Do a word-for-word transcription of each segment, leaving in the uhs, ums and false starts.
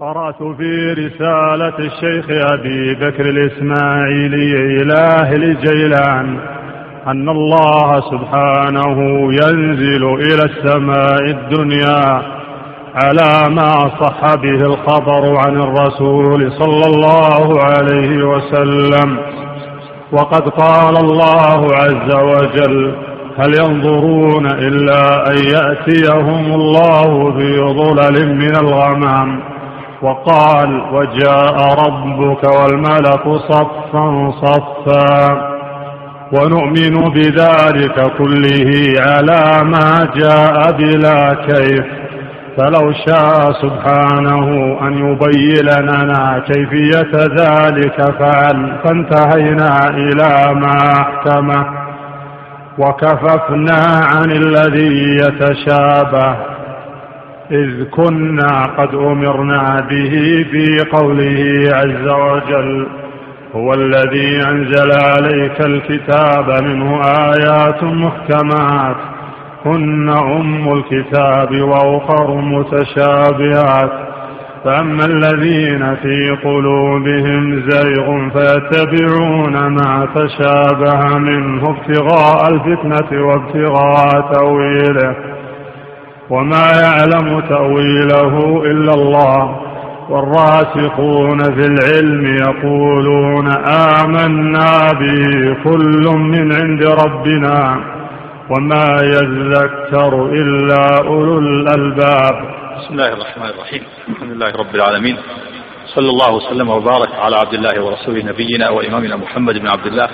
قرأت في رسالة الشيخ أبي بكر الإسماعيلي إلى أهل جيلان أن الله سبحانه ينزل إلى السماء الدنيا على ما صح به الخبر عن الرسول صلى الله عليه وسلم. وقد قال الله عز وجل: هل ينظرون إلا أن يأتيهم الله في ظلل من الغمام. وقال: وجاء ربك والملك صفا صفا. ونؤمن بذلك كله على ما جاء بلا كيف، فلو شاء سبحانه أن يبين لنا كيفية ذلك فعل، فانتهينا إلى ما أحكمه وكففنا عن الذي يتشابه، إذ كنا قد أمرنا به في قوله عز وجل: هو الذي أنزل عليك الكتاب منه آيات محكمات هن أم الكتاب وأخر متشابهات، فأما الذين في قلوبهم زيغ فيتبعون ما تشابه منه ابتغاء الفتنة وابتغاء تأويله، وما يعلم تأويله إلا الله، والراسخون في العلم يقولون آمنا به كل من عند ربنا، وما يذكر إلا أولو الألباب. بسم الله الرحمن الرحيم، الحمد لله رب العالمين، صلى الله وسلم وبارك على عبد الله ورسوله نبينا وإمامنا محمد بن عبد الله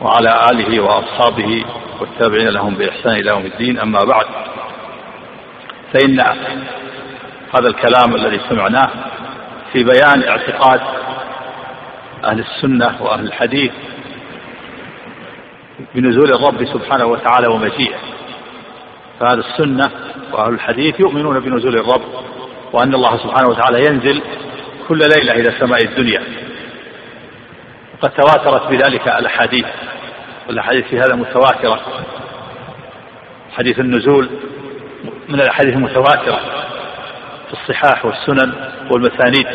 وعلى آله وأصحابه والتابعين لهم بإحسان إلى يوم الدين. أما بعد، فإن هذا الكلام الذي سمعناه في بيان اعتقاد أهل السنة وأهل الحديث بنزول الرب سبحانه وتعالى ومجيئه، فأهل السنة وأهل الحديث يؤمنون بنزول الرب، وأن الله سبحانه وتعالى ينزل كل ليلة إلى سماء الدنيا، وقد تواترت بذلك الأحاديث، والأحاديث في هذا متواترة، حديث النزول من الأحاديث المتواترة في الصحاح والسنن والمسانيد،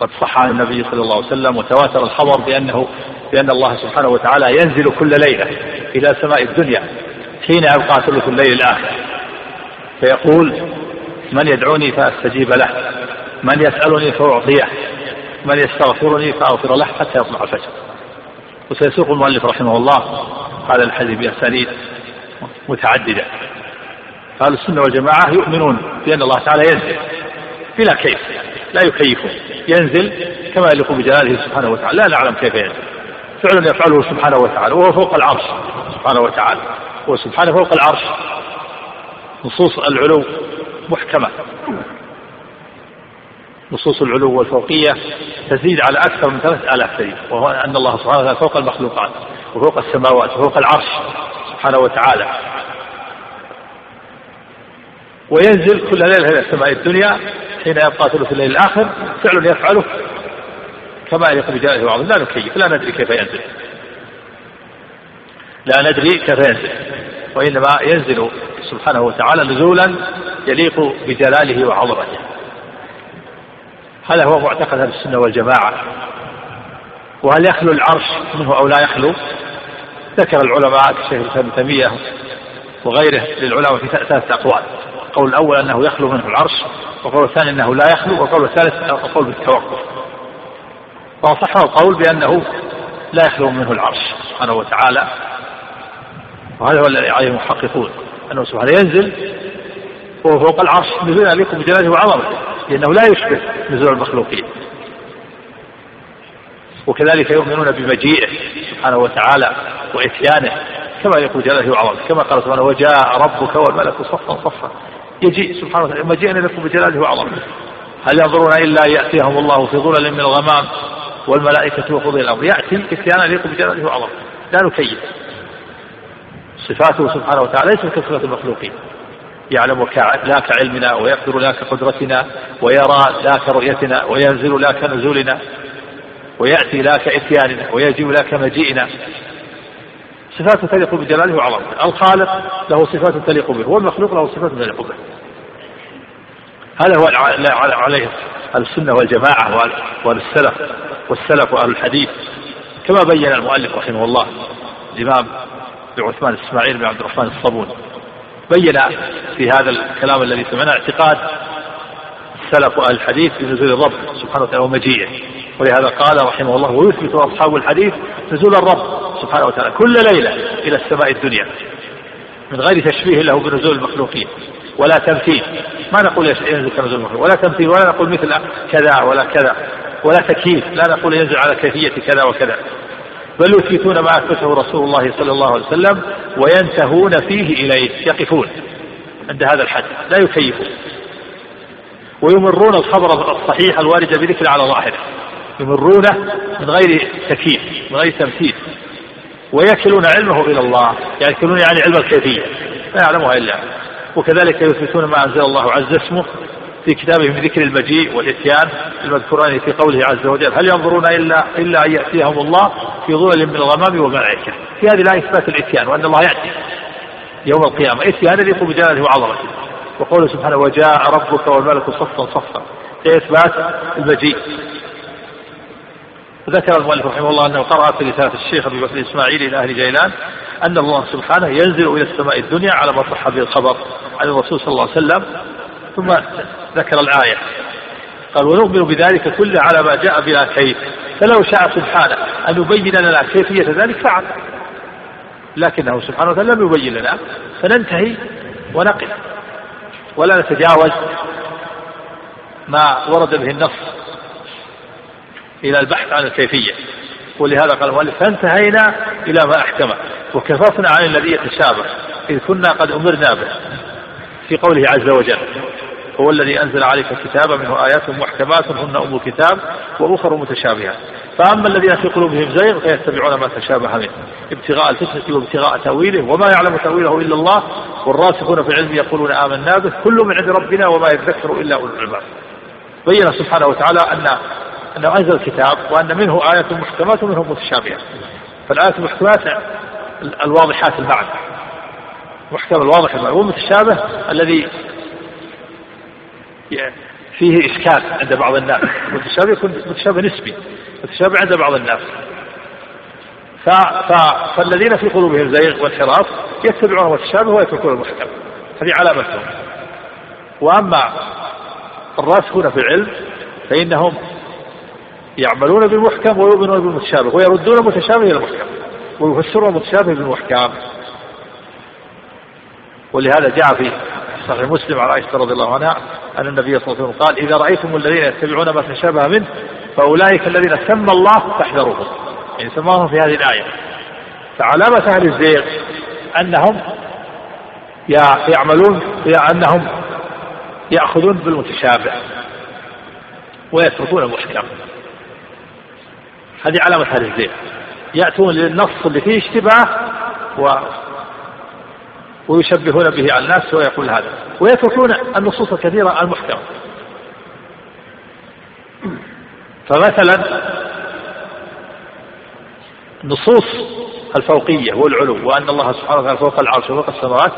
قد صح عن النبي صلى الله عليه وسلم وتواتر الخبر بأنه بأن الله سبحانه وتعالى ينزل كل ليلة إلى سماء الدنيا حين يبقى ثلث الليل الآخر، فيقول: من يدعوني فأستجيب له، من يسألني فأعطيه، من يستغفرني فأغفر له، حتى يطلع الفجر. وسيسوق المؤلف رحمه الله هذا الحديث بأسانيد متعددة. أهل السنة والجماعة يؤمنون بأن الله تعالى ينزل بلا كيف، لا يكيفه، ينزل كما يليق بجلاله سبحانه وتعالى، لا نعلم كيف ينزل، فعل يفعله سبحانه وتعالى، وهو فوق العرش سبحانه وتعالى، هو سبحانه فوق العرش، نصوص العلو محكمة، نصوص العلو والفوقية تزيد على أكثر من ثلاث آلاف دليل، وهو أن الله سبحانه وتعالى فوق المخلوقات وفوق السماوات وفوق العرش سبحانه وتعالى، وينزل كل ليلة إلى سماء الدنيا حين يبقى ثلث الليل الآخر، فعل يفعله كما يليق بجلاله وعظمته، لا نكيف، لا ندري كيف ينزل، لا ندري كيف ينزل، وإنما ينزل سبحانه وتعالى نزولا يليق بجلاله وعظمته. هذا هو معتقد أهل السنة والجماعة. وهل يخلو العرش منه أو لا يخلو؟ ذكر العلماء كشيخ ابن تيمية وغيره للعلماء في ثلاثة أقوال: القول الأول أنه يخلو منه العرش، وقول الثاني أنه لا يخلو، وقول الثالث القول بالتوقف. فصح القول بأنه لا يخلو منه العرش سبحانه وتعالى، وهذا هو الذي عليه المحققون، أنه سبحانه ينزل وهو فوق العرش نزولا يليق بجلاله وعظمته، لأنه لا يشبه نزول المخلوقين. وكذلك يؤمنون بمجيئه سبحانه وتعالى وإتيانه كما يليق بجلاله وعظمته، كما قال سبحانه: وجاء ربك والملك صفا صفا، يجيء سبحانه وتعالى مجيئا يليق بجلاله وعظمته. هل ينظرون إلا يأتيهم الله في ظلل من الغمام والملائكة وقضي الأمر، يأتي الإتيان يليق بجلاله وعظمته، لا نكيف. صفاته سبحانه وتعالى ليست كصفات المخلوقين، يعلم لا كعلمنا، ويقدر لا كقدرتنا، ويرى لا كرؤيتنا، وينزل لا كنزولنا، ويأتي لا كإتياننا، ويجيء لا كمجيئنا. صفاته تليق بجلاله وعظمته. الخالق له صفات تليق به، والمخلوق له صفات تليق به. هذا هو عليه السنة والجماعة والسلف والسلف وأهل الحديث، كما بين المؤلف رحمه الله الإمام أبو عثمان إسماعيل بن عبد الرحمن الصابوني، بين في هذا الكلام الذي سمعناه اعتقاد السلف وأهل الحديث في نزول الرب سبحانه وتعالى ومجيئه، ولهذا قال رحمه الله: ويثبت أصحاب الحديث نزول الرب سبحانه وتعالى كل ليلة إلى السماء الدنيا من غير تشبيه له بنزول المخلوقين ولا تمثيل. ما نقول ينزل كنزول المخلوق ولا تمثيل، ولا نقول مثل كذا ولا كذا ولا تكييف، لا نقول ينزل على كيفية كذا وكذا، بل يثبتون ما أثبته رسول الله صلى الله عليه وسلم وينتهون فيه إليه، يقفون عند هذا الحد لا يكيفون، ويمرون الخبر الصحيح الوارد بذكر على ظاهره، يمرونه من غير تكييف من غير تمثيل، ويكلون علمه إلى الله، يكلون يعني علم الكيفية لا يعلمها إلا. وكذلك يثبتون ما أنزل الله عز اسمه في كتابه من ذكر المجيء والإتيان المذكوران في قوله عز وجل: هل ينظرون إلا, إلا أن يأتيهم الله في ظلل من الغمام والملائكة. في هذه الآية إثبات الإتيان وأن الله يأتي يوم القيامة، إتيان يليق بجلاله وعظمته، وقوله سبحانه: وجاء ربك والملك صفا صفا، في إثبات المجيء. ذكر المؤلف رحمه الله أنه قرأ في رسالة الشيخ أبو بكر الإسماعيلي إلى أهل جيلان أن الله سبحانه ينزل إلى السماء الدنيا على ما صح به الخبر عن الرسول صلى الله عليه وسلم، ثم ذكر الآية قال: ونؤمن بذلك كله على ما جاء بلا كيف، فلو شاء سبحانه أن يبين لنا كيفية ذلك فعل، لكنه سبحانه وتعالى لم يبين لنا، فننتهي ونقف ولا نتجاوز ما ورد به النص إلى البحث عن الكيفية. ولهذا قال المؤلف: فانتهينا إلى ما أحكمه وكففنا عن الذي يتشابه إذ كنا قد أمرنا به، في قوله عز وجل: هو الذي أنزل عليك الكتاب منه آيات محكمات هن أم الكتاب وأخر متشابهات، فأما الذين في قلوبهم زيغ فيتبعون ما تشابه منه ابتغاء الفتنة وابتغاء تأويله وما يعلم تأويله إلا الله والراسخون في العلم يقولون آمنا به كل من عند ربنا وما يذكر إلا أولو الألباب. بين سبحانه وتعالى أن أنه أنزل الكتاب وأن منه آيات محكمات ومنه متشابهات، فالآيات المحكمات الواضحات المعنى محكم الواضح المعنى، والمتشابه الذي فيه إشكال عند بعض الناس، متشابه يكون متشابه نسبي، متشابه عند بعض الناس. فالذين في قلوبهم زيغ والانحراف يتبعون المتشابه ويتركون المحكم، هذه علامتهم. وأما الراسخون في العلم فإنهم يعملون بالمحكم ويؤمنون بالمتشابه ويردون المتشابه الى المحكم ويفسرون المتشابه بالمحكم. ولهذا جاء في صحيح مسلم عن عائشة رضي الله عنها ان النبي صلى الله عليه وسلم قال: اذا رايتم الذين يتبعون ما تشابه منه فاولئك الذين سمى الله فاحذروهم، يعني سماهم في هذه الايه. فعلامه اهل الزيغ انهم يعملون انهم ياخذون بالمتشابه ويتركون المحكم، هذه علامة أهل الزيغ، يأتون للنص اللي فيه اشتباه و... ويشبهون به على الناس ويقول هذا، ويتركون النصوص الكثيرة المحكمة. فمثلا نصوص الفوقية والعلو وأن الله سبحانه وتعالى فوق العرش وفوق السماوات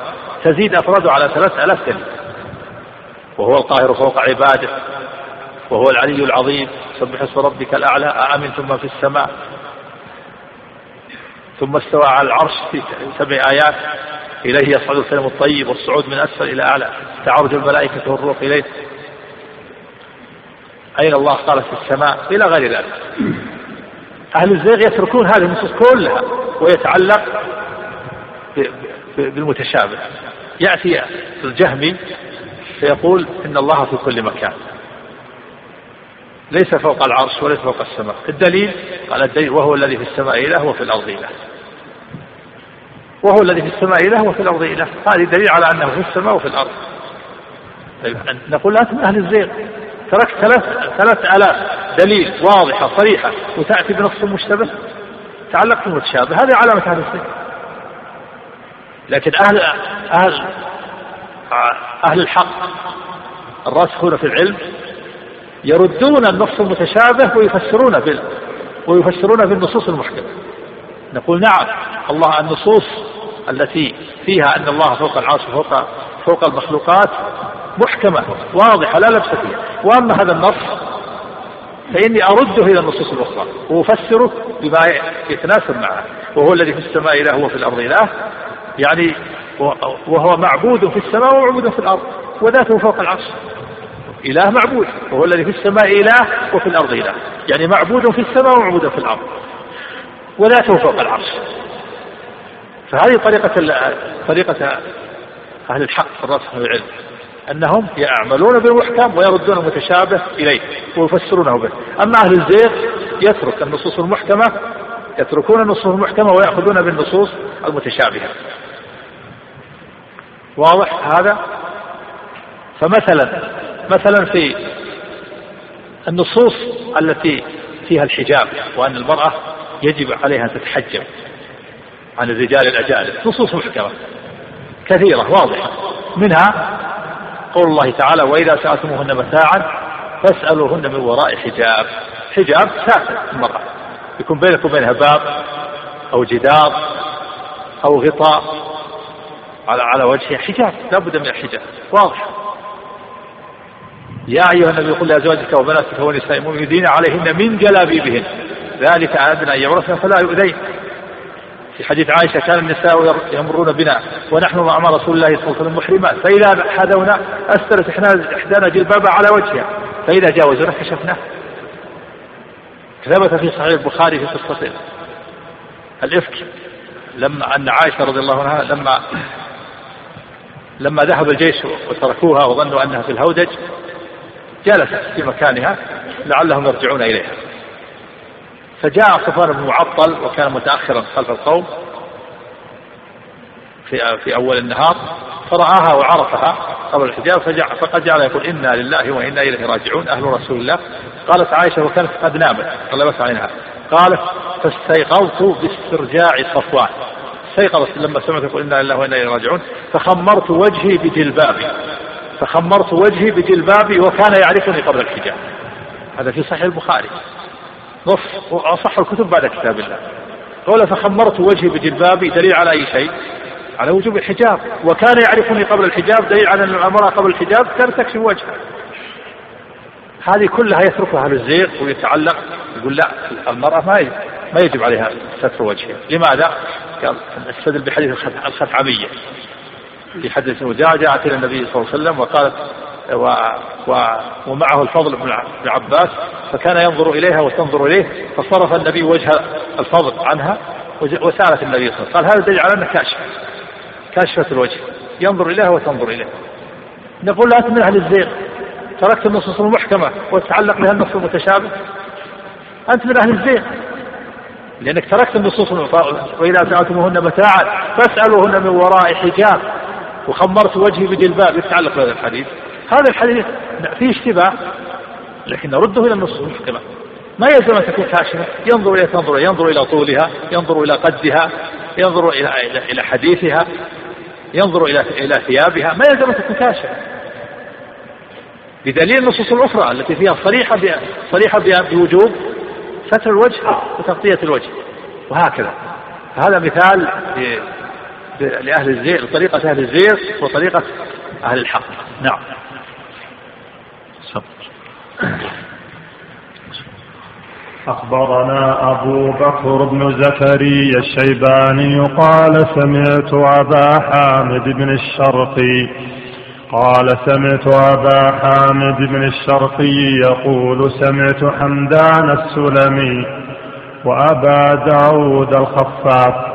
تزيد أفراده على ثلاثة آلاف كلمة: وهو القاهر فوق عباده، وهو العلي العظيم، سبح اسم ربك الأعلى، أأمنتم من في السماء، ثم استوى على العرش، في سبع آيات: إليه يصعد الكلم الطيب والصعود من أسفل إلى أعلى، تعرج الملائكة والروح إليه، أين الله قال في السماء، إلى غير ذلك. أهل الزيغ يتركون هذه النصوص كلها ويتعلق بالمتشابه. يأتي الجهمي فيقول إن الله في كل مكان، ليس فوق العرش وليس فوق السماء. الدليل قال: الدليل وهو الذي في السماء إله وفي الأرض إله، وهو الذي في السماء إله وفي الأرض إله، هذا دليل على أنه في السماء وفي الأرض. نقول: لا، من أهل الزيغ تركت ثلاث, ثلاث آلاف دليل واضحة صريحة وتأتي بنص مشتبه، تعلقت بالمتشابه، هذه علامة أهل الزيغ. لكن أهل أهل أهل الحق الراسخون في العلم يردون النص المتشابه ويفسرون به ويفسرون بالنصوص المحكمة. نقول: نعم، الله النصوص التي فيها أن الله فوق العرش فوق فوق المخلوقات محكمة واضحة لا لبس فيها. وأما هذا النص فإني أرده إلى النصوص الأخرى وأفسره بما يتناسب معه، وهو الذي في السماء إله وفي الأرض إله، يعني وهو معبود في السماء ومعبود في الأرض، وذاته فوق العرش. إله معبود، وهو الذي في السماء إله وفي الأرض إله، يعني معبود في السماء ومعبود في الأرض، وذاته فوق العرش. فهذه طريقة طريقة أهل الحق في الرسم والعلم، أنهم يعملون بالمحكم ويردون المتشابه إليه ويفسرونه به. أما أهل الزيغ يترك النصوص المحكمة، يتركون النصوص المحكمة ويأخذون بالنصوص المتشابهة. واضح هذا؟ فمثلا مثلا في النصوص التي فيها الحجاب وأن المرأة يجب عليها تتحجب عن الرجال الأجانب، نصوص محكمة كثيرة واضحة، منها قول الله تعالى: وإذا سألتموهن متاعا فاسألوهن من وراء حجاب. حجاب ساتر المرأة، يكون بينك وبينها باب أو جدار أو غطاء على على وجهها، حجاب لا بد من الحجاب واضح. يا أيها النبي قل لأزواجك وبناتك ونساء المؤمنين يدين عليهن من جلابيبهن ذلك أدنى أن يعرفن فلا يؤذين. في حديث عائشة: كان النساء يمرون بنا ونحن مع رسول الله صلى الله عليه وسلم محرمات، فإذا حذونا أسترت إحدانا جلبابها على وجهها، فإذا جاوزنا كشفناه. ثبت في صحيح البخاري في قصة الإفك لما أن عائشة رضي الله عنها لما لما ذهب الجيش وتركوها وظنوا أنها في الهودج، جلست في مكانها لعلهم يرجعون إليها. فجاء صفوان بن معطل وكان متأخرا خلف القوم في في أول النهار، فرآها وعرفها قبل الحجاب، فقد جعل يقول: إنا لله وإنا إليه راجعون، أهل رسول الله. قالت عائشة: وكانت قد نامت طلبت عينها، قالت: فاستيقظت باسترجاع صفوان، استيقظت لما سمعت يقول إنا لله وإنا إليه راجعون، فخمرت وجهي بجلبابي فخمرت وجهي بجلبابي وكان يعرفني قبل الحجاب. هذا في صحيح البخاري، نص وأصح الكتب بعد كتاب الله. قال: فخمرت وجهي بجلبابي، دليل على أي شيء؟ على وجوب الحجاب. وكان يعرفني قبل الحجاب، دليل على أن المرأة قبل الحجاب كانت تكشف وجهها. هذه كلها يتركها أهل الزيغ ويتعلق يقول: لا، المرأة ما يجب, ما يجب عليها ستر وجهها. لماذا؟ قال: استدل بحديث الخثعمية في حديث وجاء جاءت إلى النبي صلى الله عليه وسلم وقالت و... و... ومعه الفضل بن عباس، فكان ينظر إليها وتنظر إليه، فصرف النبي وجه الفضل عنها وسألت النبي صلى الله عليه وسلم، قال: هذا دليل على أنها كاشفة كاشفة الوجه، ينظر إليها وتنظر إليه. نقول: لا، أنت من أهل الزيغ، تركت النصوص المحكمة وتتعلق بها النص المتشابه، أنت من أهل الزيغ، لأنك تركت النصوص المحكمة. وإذا سألتموهن متاعا فاسألوهن من وراء حجاب، وخمرت وجهي بجلباب يتعلق بهذا الحديث. هذا الحديث فيه اشتباه، لكن نرده إلى النصوص المحكمة. ما يلزم أن تكون كاشفة، ينظر إلى تنظر ينظر إلى طولها، ينظر إلى قدها، ينظر إلى إلى حديثها، ينظر إلى إلى ثيابها، ما يلزم أن تكون كاشفة، بدليل النصوص الأخرى التي فيها صريحة صريحة بوجوب ستر الوجه وتغطية الوجه. وهكذا هذا مثال لأهل الزيغ، طريقة أهل الزيغ وطريقة أهل الحق. نعم. أخبرنا أبو بكر بن زكريا الشيباني قال: سمعت أبا حامد بن الشرقي قال: سمعت أبا حامد بن الشرقي يقول: سمعت حمدان السلمي وأبا داود الخفاف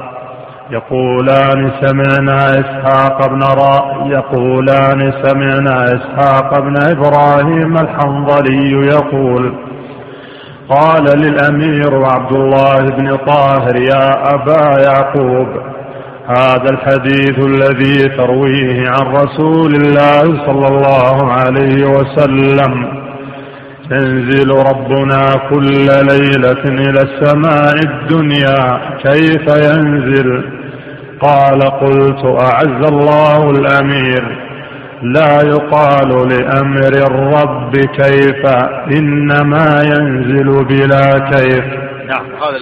يقولان سمعنا إسحاق بن راهويه يقولان سمعنا إسحاق بن إبراهيم الحنظلي يقول: قال للأمير عبد الله بن طاهر: يا أبا يعقوب، هذا الحديث الذي ترويه عن رسول الله صلى الله عليه وسلم ينزل ربنا كل ليلة إلى السماء الدنيا، كيف ينزل؟ قال: قلت: أعز الله الأمير، لا يقال لأمر الرب كيف، إنما ينزل بلا كيف. نعم. هذا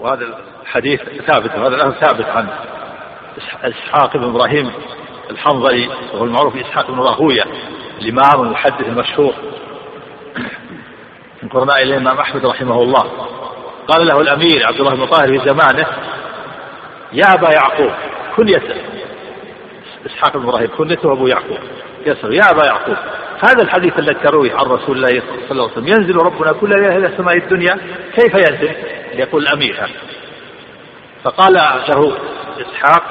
وهذا الحديث ثابت، هذا الأمر ثابت عن إسحاق بن إبراهيم الحنظلي وهو المعروف إسحاق بن راهويه الإمام المحدث المشهور من قرناء الإمام أحمد رحمه الله. قال له الأمير عبد الله بن طاهر في زمانه: يا أبا يعقوب. كنيته إسحاق بن راهويه كنيته أبو يعقوب. يسأل: يا أبا يعقوب، هذا الحديث الذي ترويه عن رسول الله صلى الله عليه وسلم ينزل ربنا كل ليلة إلى سماء الدنيا كيف ينزل؟ يقول الأمير. فقال له إسحاق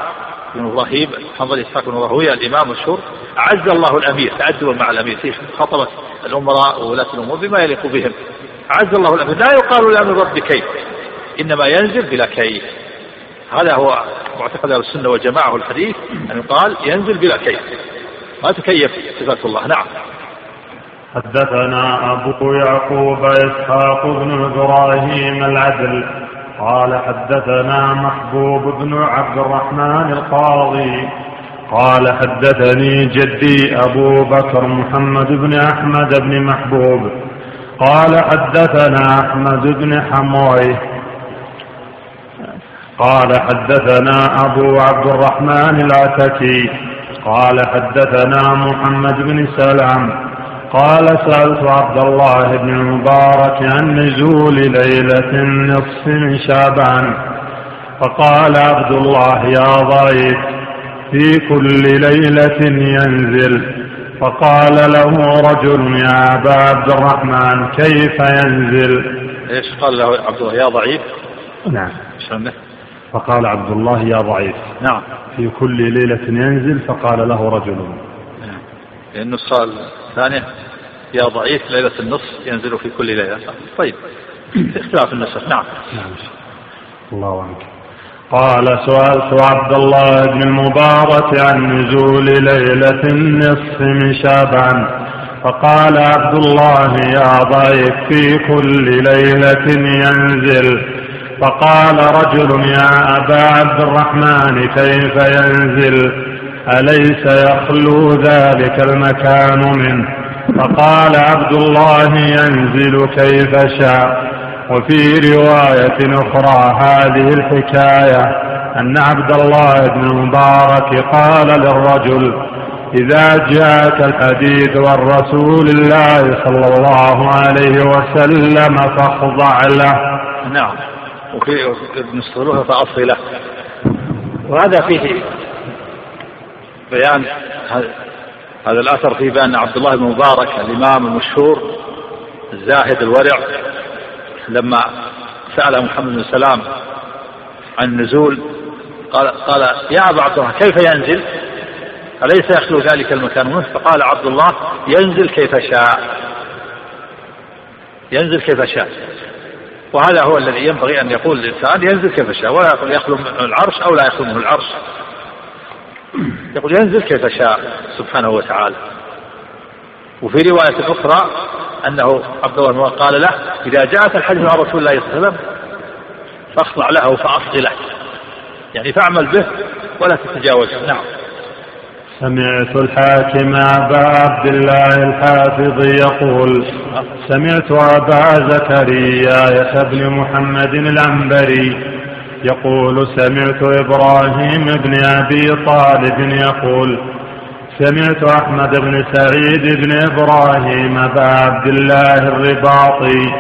بن إبراهيم الحنظلي إسحاق بن راهويه الإمام الشهور: عز الله الأمير. تأدبا مع الأمير في خطبة الأمراء وولاة الأمور بما يليق بهم. عز الله الأمير، لا يقال له من رب كيف، إنما ينزل بلا كيف. هذا هو معتقد أهل السنة وجماعه الحديث، أن يقال ينزل بلا كيف، ما تكيف صفات الله. نعم. حدثنا أبو يعقوب إسحاق بن إبراهيم العدل قال حدثنا محبوب بن عبد الرحمن القاضي قال حدثني جدي أبو بكر محمد بن أحمد بن محبوب قال حدثنا أحمد بن حموي قال حدثنا أبو عبد الرحمن العتكي قال حدثنا محمد بن سلام قال سألت عبد الله بن المبارك عن نزول ليلة نصف من شعبان، فقال عبد الله: يا ضيف، في كل ليلة ينزل. فقال له رجل: يا أبا عبد الرحمن، كيف ينزل؟ ايش قال له عبد الله؟ يا ضعيف. نعم. فقال عبد الله: يا ضعيف. نعم. في كل ليلة ينزل. فقال له رجل. نعم. لأنه صار ثانية يا ضعيف ليلة النصف ينزل في كل ليلة. طيب، اختلاف النسخ. نعم. نعم. الله عنك. قال سألت عبد الله بن المبارك عن نزول ليلة النصف من شعبان، فقال عبد الله: يا ضعيف، في كل ليلة ينزل. فقال رجل: يا أبا عبد الرحمن، كيف ينزل؟ أليس يخلو ذلك المكان منه؟ فقال عبد الله: ينزل كيف شاء. وفي رواية أخرى هذه الحكاية أن عبد الله بن المبارك قال للرجل: إذا جاءك الحديث والرسول الله صلى الله عليه وسلم فاخضع له. نعم. وفي نستغلها فأصل له. وهذا فيه بيان هذا الأثر في بيان عبد الله بن مبارك الإمام المشهور الزاهد الورع، لما سأل محمد بن سلام عن نزول قال, قال: يا أبا عبد الله، كيف ينزل؟ أليس يخلو ذلك المكان منه؟ فقال عبد الله: ينزل كيف شاء. ينزل كيف شاء. وهذا هو الذي ينبغي أن يقول الإنسان: ينزل كيف شاء، ولا يقول يخلو منه العرش أو لا يخلو منه العرش. يقول: ينزل كيف شاء سبحانه وتعالى. وفي رواية أخرى أنه عبد الله قال له: إذا جاءت الحديث عن رسول الله صلى الله عليه وسلم فاخضع له فأصل له، يعني فاعمل به ولا تتجاوزه. نعم. سمعت الحاكم أبا عبد الله الحافظ يقول: سمعت أبا زكريا يحيى بن محمد العنبري يقول: سمعت إبراهيم بن أبي طالب يقول: سمعت أحمد بن سعيد بن إبراهيم أبا عبد الله الرباطي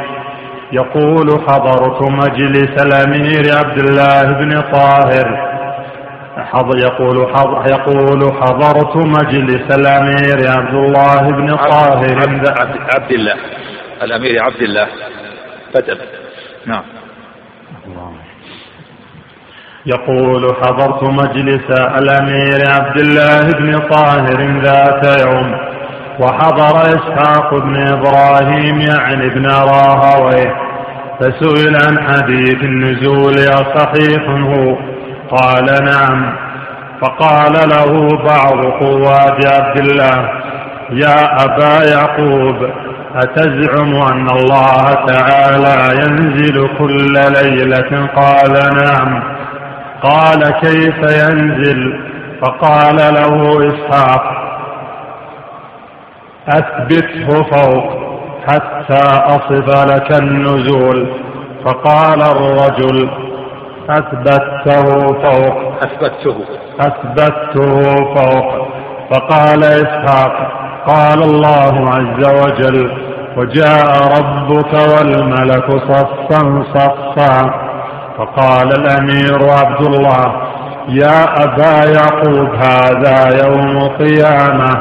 يقول: حضرت مجلس الأمير عبد الله بن طاهر يقول يقول حضرت مجلس الأمير عبد الله بن طاهر عبد, عبد, عبد الله الأمير عبد الله بدأ. نعم. يقول: حضرت مجلس الأمير عبد الله بن طاهر ذات يوم، وحضر إسحاق بن إبراهيم يعني بن راهويه، فسئل عن حديث النزول: صحيح هو؟ قال: نعم. فقال له بعض قواد عبد الله: يا أبا يعقوب، أتزعم أن الله تعالى ينزل كل ليلة؟ قال: نعم. قال: كيف ينزل؟ فقال له إسحاق: أثبته فوق حتى أصف لك النزول. فقال الرجل: أثبته فوق أثبته أثبته فوق. فقال إسحاق: قال الله عز وجل: وجاء ربك والملك صفا صفا. فقال الأمير عبد الله: يا أبا يعقوب هذا يوم القيامة.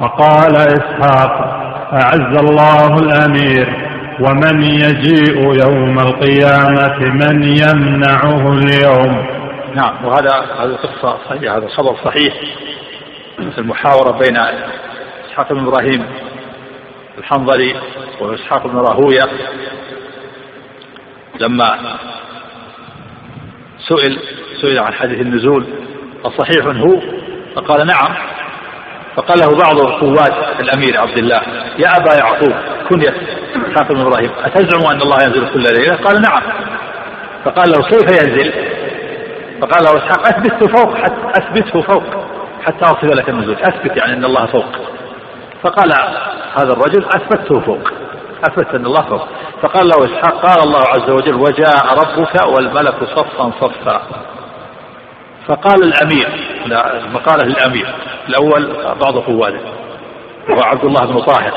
فقال إسحاق: أعز الله الأمير، ومن يجيء يوم القيامة من يمنعه اليوم؟ نعم، وهذا هذه قصة صحيحة، هذا خبر صحيح في المحاورة بين إسحاق بن إبراهيم الحنظلي وإسحاق بن راهويه لما سئل سئل عن حديث النزول الصحيح هو، فقال نعم. فقال له بعض قوات الأمير عبد الله: يا أبا يعقوب، كنية إسحاق بن إبراهيم، أتزعم أن الله ينزل كل ليلة؟ قال نعم. فقال له: كيف ينزل؟ فقال له إسحاق: أثبته فوق حتى أثبته فوق حتى أصل لك النزول، أثبت يعني أن الله فوق. فقال هذا الرجل: أثبته فوق، أثبت أن الله فوق. فقال له إسحاق: قال الله عز وجل: وجاء ربك والملك صفا صفا. فقال الأمير، مقاله الأمير الأول بعض قواته وهو عبد الله بن طاهر: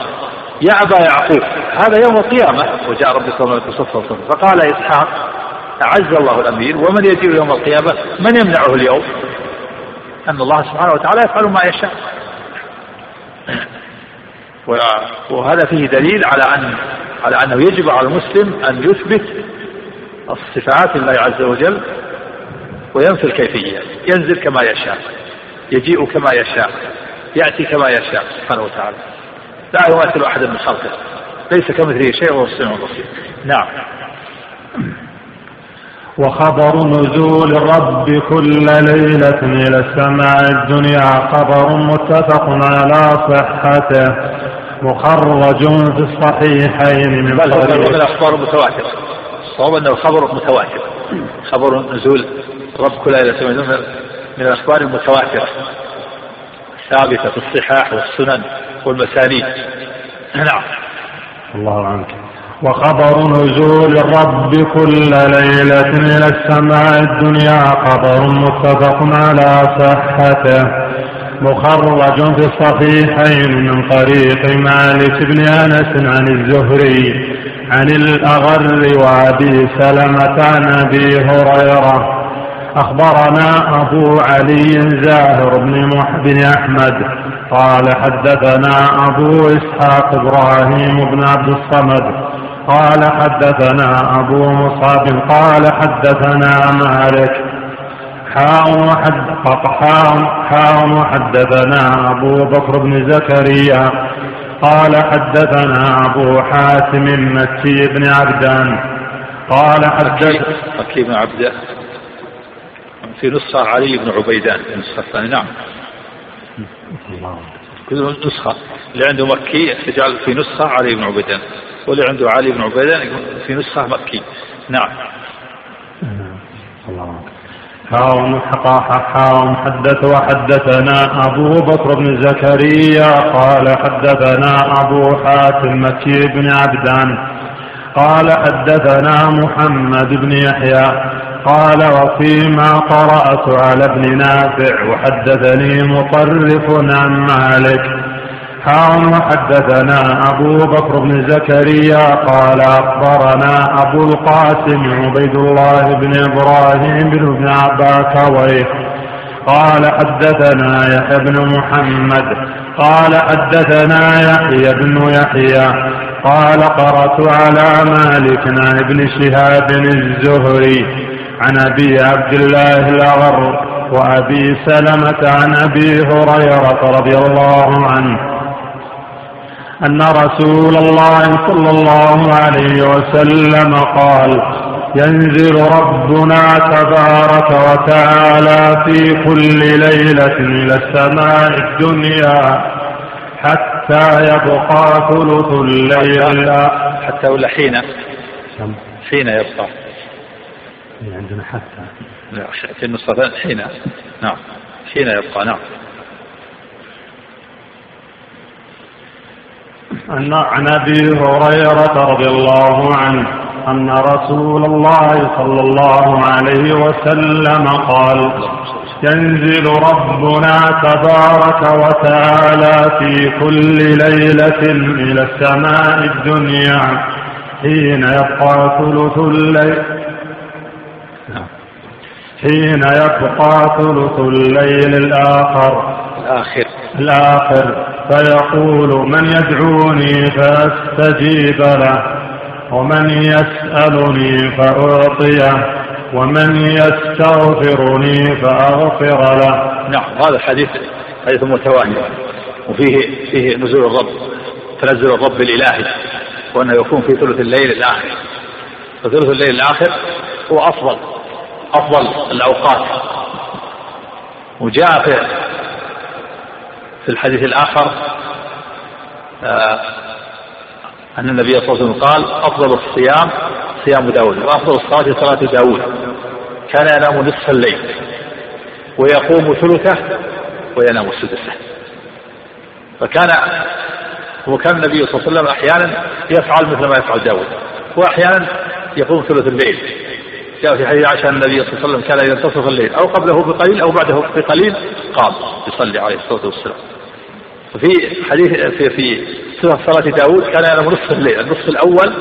يا أبا يعقوب هذا يوم القيامة وجاء ربك والملك صفا صفا. فقال إسحاق: أعز الله الأمير، ومن يجيء يوم القيامة من يمنعه اليوم؟ أن الله سبحانه وتعالى يفعل ما يشاء، وهذا فيه دليل على أن على أنه يجب على المسلم أن يثبت الصفات لله عز وجل وينفي الكيفية. ينزل كما يشاء، يجيء كما يشاء، يأتي كما يشاء سبحانه وتعالى، لا يماثل أحد من خلقه، ليس كمثله شيء وهو السميع البصير. نعم. وخبر نزول الرب كل ليلة إلى السماء الدنيا خبر متفق على صحته مخرج في الصحيحين من غير الأخبار متواتر. الصواب أن الخبر متواتر، خبر نزول الرب كل ليلة من الأخبار المتواترة ثابتة في الصحاح والسنن والمسانيد. نعم. الله عنك. وخبر نزول الرب كل ليلة إلى السماء الدنيا خبر متفق على صحته مخرج في الصحيحين من طريق مالك بن أنس عن الزهري عن الأغر وأبي سلمة عن أبي هريرة: أخبرنا أبو علي زاهر بن محمد أحمد قال: حدثنا أبو إسحاق إبراهيم بن عبد الصمد قال: حدثنا أبو مصعب قال: حدثنا مالك حاء وحدثنا أبو بكر بن زكريا قال: حدثنا أبو حاتم مكي بن عبدان قال: حدثنا مكي بن عبدان في نسخة علي بن عبيدان النسخة الثانية. نعم، كل نسخة اللي عنده مكي تجعل في نسخة علي بن عبيدان، واللي عنده علي بن عبيدان في نسخة مكي. نعم. حاوم حقاحا حدث وحدثنا أبو بكر بن زكريا قال: حدثنا أبو حاتم مكي بن عبدان قال: حدثنا محمد بن يحيى قال: وفيما قرأت على ابن نافع وحدثني مطرف عن مالك حاء وحدثنا أبو بكر بن زكريا قال: أخبرنا أبو القاسم عبيد الله بن إبراهيم بن ابن عباكويه قال: حدثنا يحيى بن محمد قال: حدثنا يحيى بن يحيى قال: قرأت على مالك عن ابن شهاب الزهري عن أبي عبد الله الأغر وأبي سلمة عن أبي هريرة رضي الله عنه أن رسول الله صلى الله عليه وسلم قال: ينزل ربنا تبارك وتعالى في كل ليلة إلى السماء الدنيا حتى يبقى ثلث الليل حتى ولا حين حين يبقى عندنا حتى لا في النصفين حين. نعم، حين يبقى. نعم. عن أبي هريرة رضي الله عنه أن رسول الله صلى الله عليه وسلم قال: ينزل ربنا تبارك وتعالى في كل ليلة إلى السماء الدنيا حين يبقى ثلث الليل حين يبقى ثلث الليل الآخر الآخر الآخر فيقول: من يدعوني فأستجيب له، ومن يسألني فأعطيه، ومن يستغفرني فأغفر له. نعم، هذا الحديث حديث متواتر وفيه فيه نزول الرب، تنزل الرب الإلهي، وأنه يكون في ثلث الليل الآخر. فثلث الليل الآخر هو أفضل أفضل الأوقات. وجاء في الحديث الآخر أن النبي صلى الله عليه وسلم قال: أفضل الصيام صيام داود، وأفضل الصلاة صلاة داود، كان ينام نصف الليل ويقوم ثلثه وينام سدسه. فكان وكان النبي صلى الله عليه وسلم أحيانا يفعل مثل ما يفعل داود، وأحيانا يقوم ثلث الليل. جاء في حديث عائشة النبي صلى الله عليه وسلم كان إذا انتصف الليل أو قبله بقليل أو بعده بقليل قام يصلي عليه الصلاة والسلام. وفي حديث في في صلاة داود كان ينام نصف الليل، النصف الأول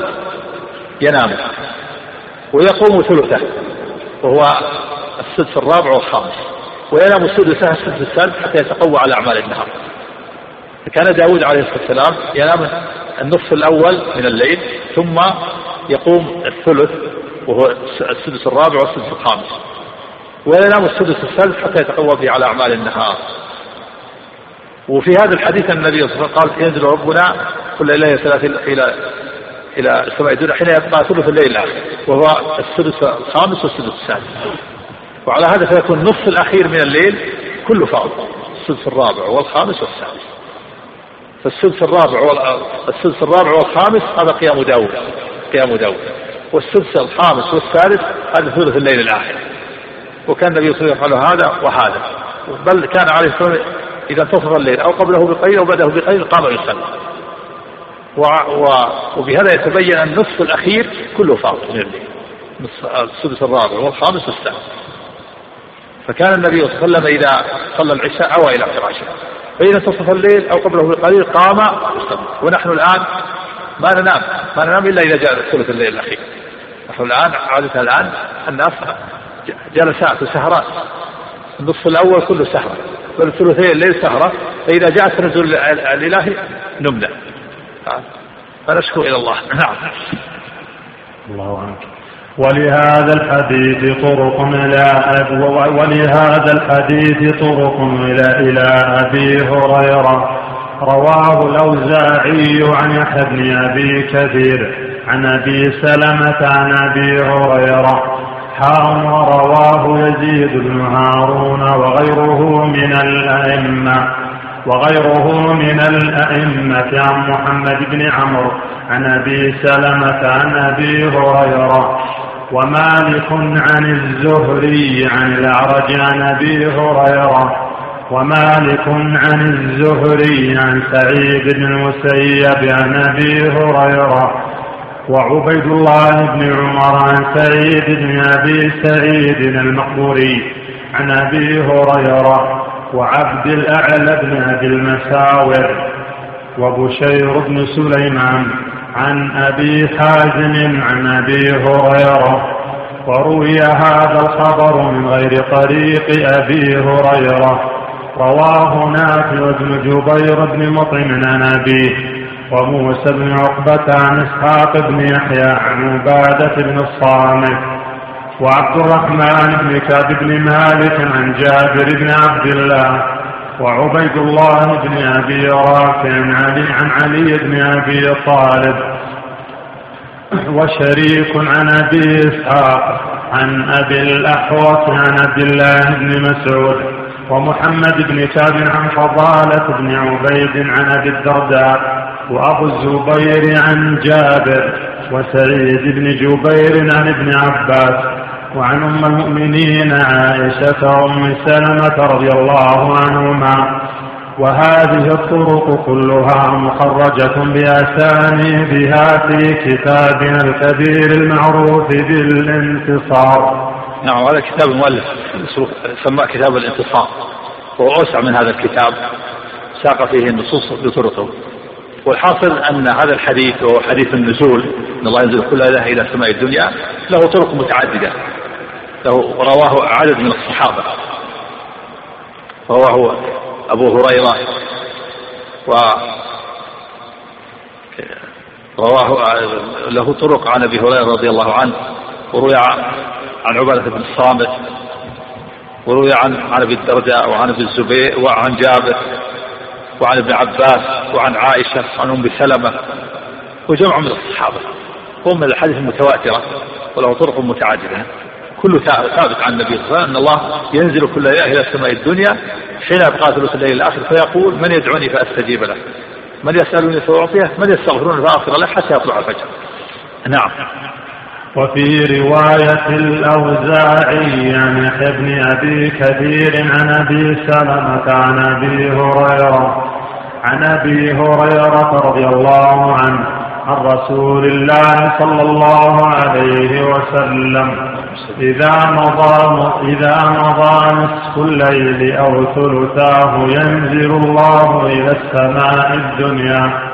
ينام ويقوم ثلثه وهو السدس الرابع والخامس، وينام السدسه السدس الثالث حتى يتقوى على أعمال النهار. فكان داود عليه الصلاة والسلام ينام النصف الأول من الليل ثم يقوم الثلث وهو السدس الرابع والسدس الخامس، وينام السدس الثالث حتى يتقوى به على أعمال النهار. وفي هذا الحديث النبي صلى الله عليه وسلم قال: ينزل ربنا كل ليلة ثلاث إلى إلى السماء الدنيا حين يبقى ثلث الليل الآخر، وهو السدس الخامس والسدس السادس. وعلى هذا فيكون النصف الأخير من الليل كله فاض، السدس الرابع والخامس والسادس. فالسدس الرابع والسدس الرابع والخامس هذا قيام داود قيام داود، والسدس الخامس والسادس هذا ثلث الليل الآخر. وكان النبي صلى الله عليه وسلم يفعل هذا وهذا، بل كان عليه الصلاة إذا انتصف الليل أو قبله بقليل أو بعده بقليل قام يصلي. و... و... وبهذا يتبين أن النصف الأخير كله فاضل من الليل، السدس الرابع والخامس والسادس. فكان النبي صلى الله عليه وسلم إذا صلى العشاء أو إلى فراشه، فإذا انتصف الليل أو قبله بقليل قام يصلي. ونحن الآن ما ننام ما ننام إلا إذا جاء ثلث الليل الأخير. نحن الآن عادتنا الآن الناس جلسات وسهرات، النصف الأول كله سهرة، بل ثلثي الليل سهرة، فإذا جاء النزول الإلهي نمنا. فنشكو إلى الله. نعم. الله عنك. ولهذا الحديث طرق إلى ولهذا الحديث طرق إلى أبي هريرة رواه الأوزاعي عن يحيى بن أبي كثير عن أبي سلمة عن أبي هريرة حاء ورواه يزيد بن هارون وغيره من الأئمة وغيره من الأئمة عن محمد بن عمرو عن أبي سلمة عن أبي هريرة، ومالك عن الزهري عن الأعرج عن أبي هريرة، ومالك عن الزهري عن سعيد بن المسيب عن أبي هريرة، وعبيد الله بن عمر عن سعيد بن أبي سعيد المقبوري عن أبي هريرة، وعبد الأعلى بن أبي المساور، وبشير بن سليمان عن أبي حازم عن أبي هريرة. وروي هذا الخبر من غير طريق أبي هريرة، رواه نافع بن جبير بن مطعم عن أبيه، وموسى بن عقبة عن إسحاق بن يحيى عن عباده بن الصامت، وعبد الرحمن بن كعب بن مالك عن جابر بن عبد الله، وعبيد الله بن أبي رافع عن علي بن أبي طالب، وشريك عن أبي إسحاق عن أبي الأحوص عن عبد الله بن مسعود، ومحمد بن كعب عن فضالة بن عبيد عن أبي الدرداء، وأبو الزبير عن جابر، وسعيد بن جبير عن ابن عباس، وعن أم المؤمنين عائشة أم سلمة رضي الله عنهما وهذه الطرق كلها مخرجة بأسانيدها في كتابنا الكبير المعروف بالانتصار. نعم، هذا كتاب المؤلف سماه كتاب الانتصار، وهو أوسع من هذا الكتاب ساق فيه النصوص بطرقه. والحاصل أن هذا الحديث وهو حديث النزول أن الله ينزل كل ليلة إلى سماء الدنيا له طرق متعددة، له رواه عدد من الصحابة، رواه أبو هريرة ورواه له طرق عن أبي هريرة رضي الله عنه، وروي عن عباده بن الصامت، وروي عن أبي الدرداء وعن أبي الزبير وعن جابر وعن ابن عباس وعن عائشة وعن أم سلمة، وجمع من الصحابة، هم من الحديث المتواترة وله طرق متعددة. كل ثابت عن النبي صلى الله عليه وسلم أن الله ينزل كل ليلة إلى سماء الدنيا حين يبقى ثلث الليل الآخر فيقول: من يدعوني فأستجيب له، من يسألني فأعطيه، من يستغفرني فأغفر له، حتى يطلع الفجر. نعم. وفي رواية الأوزاعي عن يحيى بن أبي كثير عن أبي سلمة عن أبي هريرة عن أبي هريرة رضي الله عنه عن رسول الله صلى الله عليه وسلم: إذا مضى إذا مضى نصف الليل أو ثلثاه ينزل الله إلى السماء الدنيا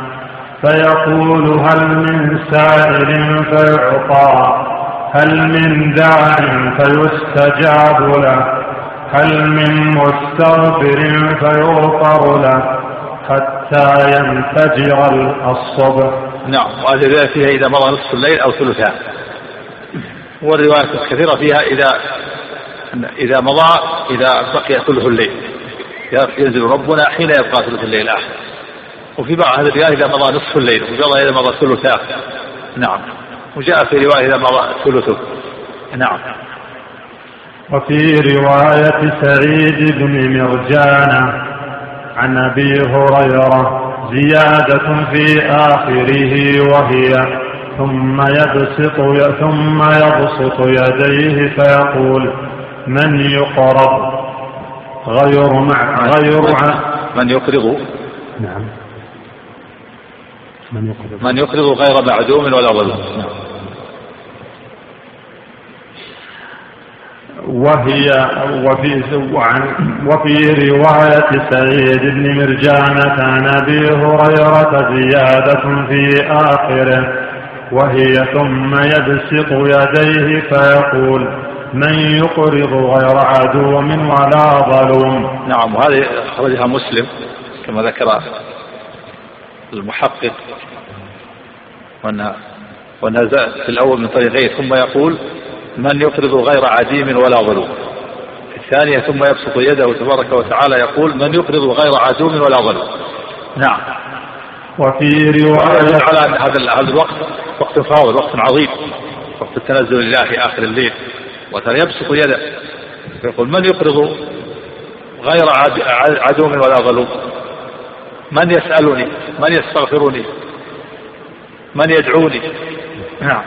فيقول: هل من سائل فيعطى، هل من داع فيستجاب له، هل من مستغفر فيغفر له، حتى ينفجر الصبح. نعم، وهذه فيها إذا مضى نصف الليل أو ثلثاه، والروايات الكثيرة فيها إذا إذا مضى إذا بقي ثلث الليل ينزل ربنا حين يبقى ثلث الليل الآخر، وفي بعض هذه الرواية إذا مضى نصف الليل، وفي بعض إذا مضى ثلثاه. نعم، وجاء في رواية إذا مضى ثلثه. نعم. وفي رواية سعيد بن مرجان عن أبي هريرة زيادة في آخره، وهي: ثم يبسط ثم يبسط يديه فيقول: من يقرض غير مع غير من يقرض نعم من يقرض من يقرض غير معدوم ولا ظلم. نعم. وهي وفي وفي رواية سعيد بن مرجانة عن أبي هريرة زيادة في آخره، وهي: ثم يبسط يديه فيقول: من يقرض غير عدو ولا ظلوم. نعم، وهذه أخرجها مسلم كما ذكر المحقق، ونزأ في الأول من طريقين: ثم يقول من يقرض غير عديم ولا ظلوم، الثانية ثم يبسط يده تبارك وتعالى يقول: من يقرض غير عدوم ولا ظلوم. نعم. وفي رواية على هذا الوقت وقت فاضل، وقت عظيم، وقت التنزل لله آخر الليل، وتيبسط يده يقول: من يقرض غير عدوم ولا ظلوم، من يسألني، من يستغفرني، من يدعوني. نعم.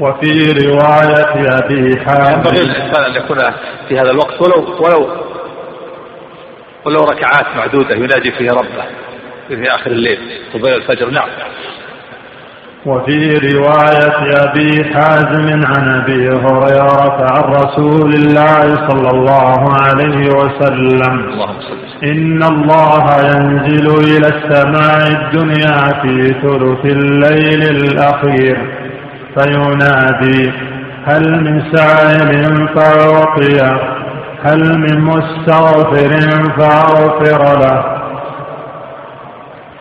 وفي رواية أبي حازم ينبغي الإنسان أن يكون في هذا الوقت ولو ولو ولو ركعات معدودة ينادي فيها ربه في آخر الليل قبيل الفجر. نعم. وفي رواية أبي حازم عن أبي هريرة عن رسول الله صلى الله عليه وسلم: إن الله ينزل إلى السماء الدنيا في ثلث الليل الأخير فينادي: هل من سائل فأعطيه، هل من مستغفر فأغفر له،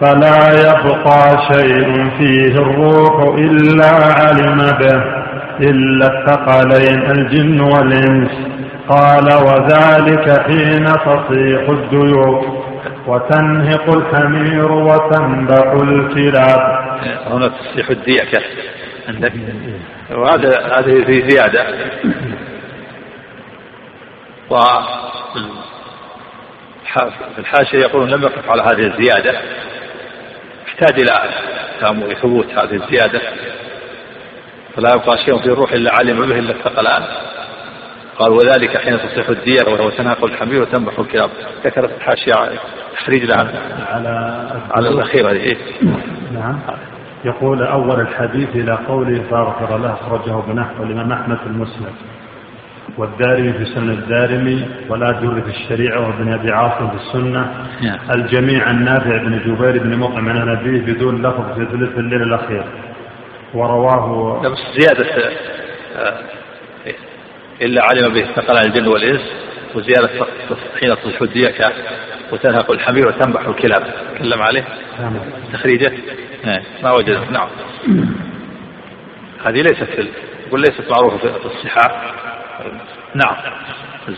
فلا يبقى شيء فيه الروح إلا علم به، إلا الثقلين الجن والإنس. قال: وذلك حين تصيح الديوك وتنهق الحمير وتنبح الكلاب. هنا تصيح الديكة، وهذه في زيادة. والحاشية يقولون لم يقف على هذه الزيادة، يحتاج إلى ثبوت هذه الزيادة. فلا يبقى شيء في الروح إلا علم به إلا الثقلان. قال وذلك حين تصيح الدير وتناقل الحمير وتنبح الكلاب. ذكرت الحاشية تخريج العام على على الأخيرة إيه؟ نعم. يقول أول الحديث إلى قوله فاغفر له أخرجه بنحو الإمام أحمد في المسند والدارمي في سنة الدارمي ولا جر في الشريعة وابن أبي عاصم في السنة الجميع النافع بن جبير بن مطعم عن نبيه بدون لفظ في ثلث الليل الأخير ورواه زيادة إلا علم به استقل عن الجن والإنس وزيادة حين تصلح الديكة وتنهق الحمير وتنبح الكلاب تكلم عليه تخريجه ما وجدت. نعم هذه ليست في يقول ليست معروفة في الصحة. نعم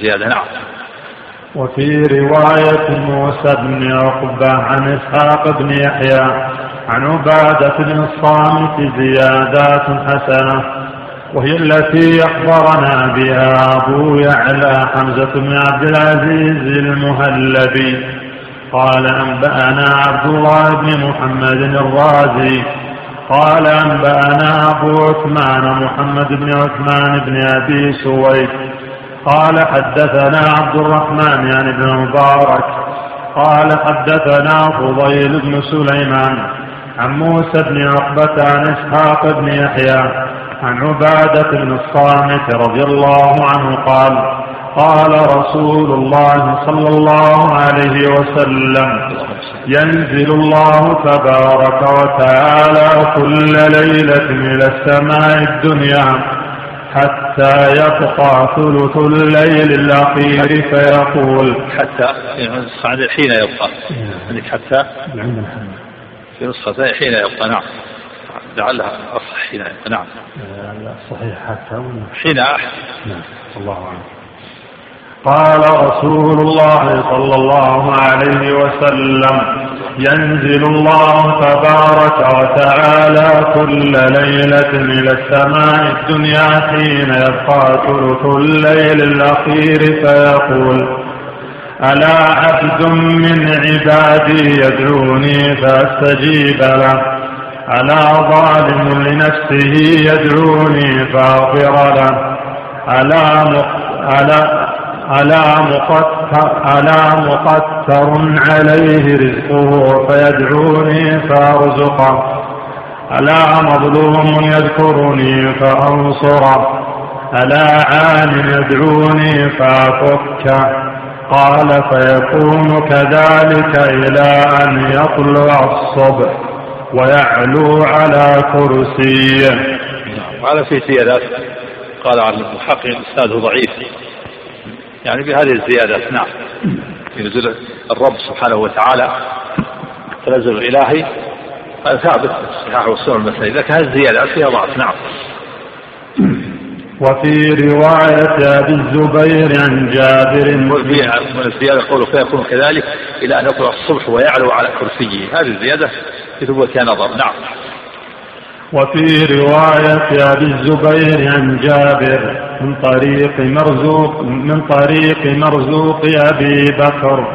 زيادة. نعم وفي رواية موسى بن عقبة عن إسحاق بن يحيى عن عباده بن الصامت زيادات حسنة وهي التي أخبرنا بها أبو يعلى حمزة بن عبد العزيز المهلبي قال أنبأنا عبد الله بن محمد الرازي قال أنبأنا أبو عثمان محمد بن عثمان بن أبي سويد قال حدثنا عبد الرحمن يعني ابن مبارك قال حدثنا الفضيل بن سليمان عن موسى بن عقبة عن إسحاق بن يحيى عن عبادة بن الصامت رضي الله عنه قال قال رسول الله صلى الله عليه وسلم ينزل الله تبارك وتعالى كل ليلة إلى السماء الدنيا حتى يبقى ثلث الليل الأخير فيقول حتى عند الحين يبقى عندك حتى في نسخة حين يبقى. نعم لعلها أصح حين يبقى. نعم صحيح حتى حين أحسن الله عنه. قال رسول الله صلى الله عليه وسلم ينزل الله تبارك وتعالى كل ليلة إلى السماء الدنيا حين يبقى ثلث الليل الأخير فيقول ألا عبد من عبادي يدعوني فأستجيب له ألا ظالم لنفسه يدعوني فأغفر له ألا مقتل ألا مقتر, ألا مقتر عليه رزقه فيدعوني فأرزقه ألا مظلوم يذكرني فأنصره ألا عالم يدعوني فأفكه قال فيكون كذلك إلى أن يطلع الصبح ويعلو على كرسيه. وعلى في سيادات قال عن المحقق الأستاذ ضعيف يعني بهذه الزيادة. نعم ينزل الرب سبحانه وتعالى تنزل الإلهي هذا ثابت الصحاح والسنة المسائي لكن هذه الزيادة فيها ضعف. نعم وفي رواية أبي الزبير عن جابر من الزيادة قوله فيكون كذلك إلى أن يطلع الصبح ويعلو على كرسيه هذه الزيادة في ثبوت نظر. نعم وفي رواية أبي الزبير عن جابر من طريق مرزوق من طريق مرزوق أبي بكر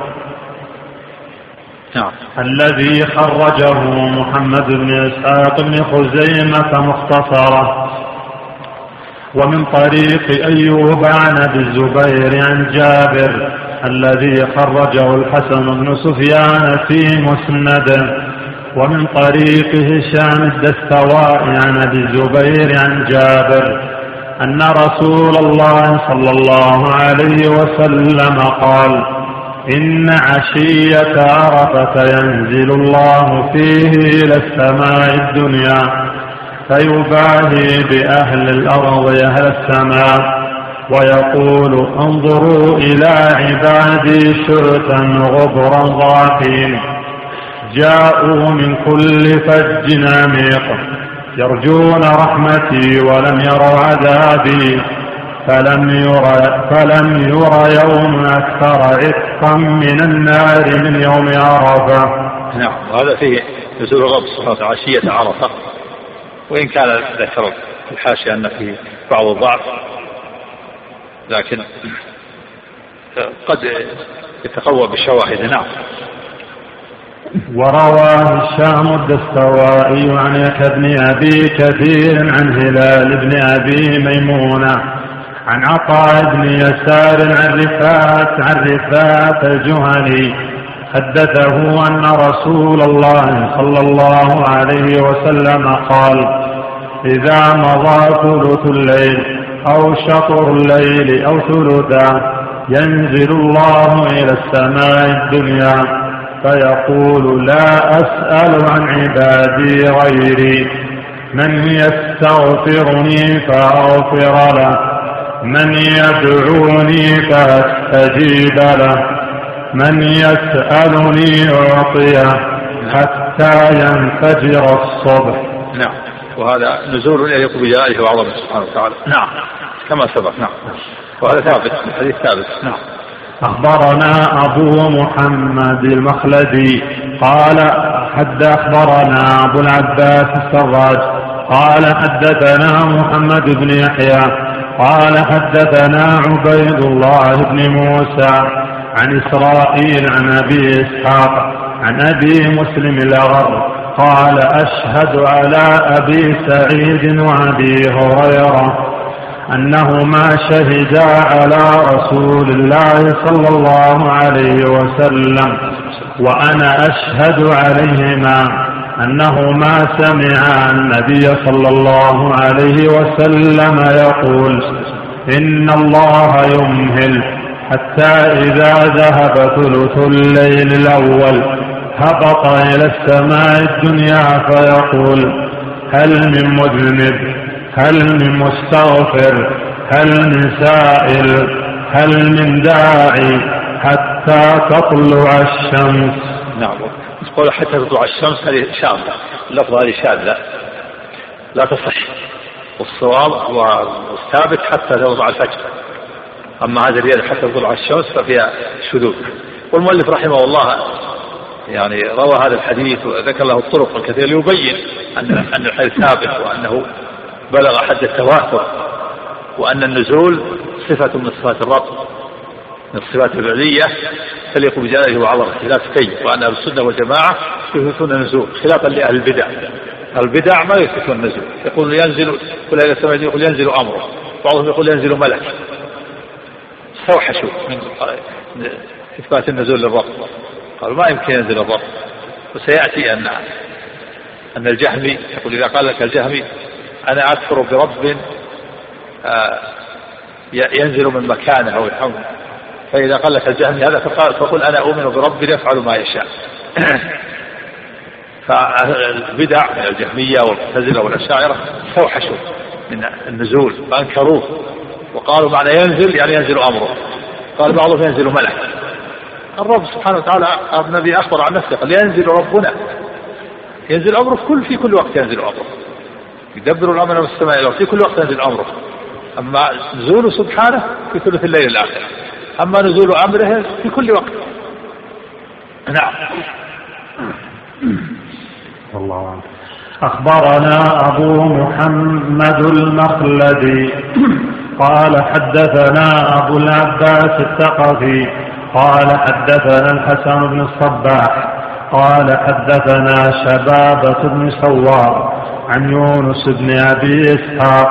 نعم. الذي خرجه محمد بن إسحاق بن خزيمة مختصرة ومن طريق أيوب عن أبي الزبير عن جابر الذي خرجه الحسن بن سفيان في مسنده ومن طريق هشام الدستواء عن أبي الزبير عن جابر أن رسول الله صلى الله عليه وسلم قال إن عشية عرفة ينزل الله فيه إلى السماء الدنيا فيباهي بأهل الأرض أهل السماء ويقول انظروا إلى عبادي شرة غبرا ضعفين جاءوا من كل فج عميق يرجون رحمتي ولم يروا عذابي فلم يرى, فلم يرى يوم أكثر عتقا من النار من يوم عرفة. نعم هذا فيه نزول غبص عشية عرفة وإن كان ذكر الحاشية أن فيه بعض الضعف لكن قد يتقوى بالشواهد. نعم وروى هشام الدستوائي عن يحيى بن أبي كثير عن هلال بن أبي ميمونة عن عطاء بن يسار عن رفاعة عن رفاعة الجهني حدثه أن رسول الله صلى الله عليه وسلم قال: إذا مضى ثلث الليل أو شطر الليل أو ثلثه ينزل الله إلى السماء الدنيا فيقول: لا أسأل عن عبادي غيري، من يستغفرني فأغفر له، من يدعوني فأستجيب له، من يسألني أعطيه، حتى ينفجر الصبح. نعم، وهذا نزول يليق بجلاله وعظمته سبحانه وتعالى. نعم، كما سبق. نعم، وهذا ثابت، الحديث ثابت. نعم. أخبرنا أبو محمد المخلدي قال حد أخبرنا أبو العباس السراج قال حدثنا محمد بن يحيى قال حدثنا عبيد الله بن موسى عن إسرائيل عن أبي إسحاق عن أبي مسلم الأغر قال: أشهد على أبي سعيد وأبي هريرة أنهما شهدا على رسول الله صلى الله عليه وسلم، وأنا أشهد عليهما أنهما سمعا النبي صلى الله عليه وسلم يقول: إن الله يمهل حتى إذا ذهب ثلث الليل الأول هبط إلى السماء الدنيا فيقول: هل من مذنب، هل من مستغفر، هل من سائل، هل من داعي، حتى تطلع الشمس. نعم، قول حتى تطلع الشمس هذه شاذة، اللفظ هذه شاذة لا تصح، والصواب والثابت حتى تطلع الفجر. أما هذا الرياض حتى تطلع الشمس ففيها شذوذ. والمؤلف رحمه الله يعني روى هذا الحديث وذكر له الطرق الكثيرة ليبين أن الحديث ثابت وأنه بلغ حد التواتر، وأن النزول صفة من صفات الرب، من الصفات الفعلية تليق بجلاله وعظمته لا تكيف، وأن أهل السنة والجماعة يثبتون النزول خلافا لأهل البدع. البدع ما يثبتون النزول، يقول ينزل كل إلى السماء، يقول ينزل أمره، بعضهم يقول ينزل ملك. استوحشوا من إثبات النزول للرب، قالوا ما يمكن ينزل الرب. وسيأتي أن أن الجهمي يقول إذا قال لك الجهمي أنا أكفر برب ينزل من مكانه أو الحمد، فإذا قال لك الجهمي هذا فقال فقل أنا أؤمن برب يفعل ما يشاء. فالبدع من الجهمية والمعتزلة والأشاعرة استوحشوا من النزول فأنكروه، وقالوا معنى ينزل يعني ينزل أمره. قال بعضهم ينزل ملك. الرب سبحانه وتعالى النبي أخبر عن نفسه قال: ينزل ربنا، ينزل أمره في كل في كل وقت، ينزل أمره، يدبر الأمر في السماء الأرض، في كل وقت ينزل أمره. أما نزوله سبحانه في ثلث الليل الآخر، أما نزول أمره في كل وقت. نعم. الله. أخبرنا أبو محمد المخلدي قال حدثنا أبو العباس الثقفي قال حدثنا الحسن بن الصباح قال حدثنا شبابة بن سوار عن يونس بن أبي إسحاق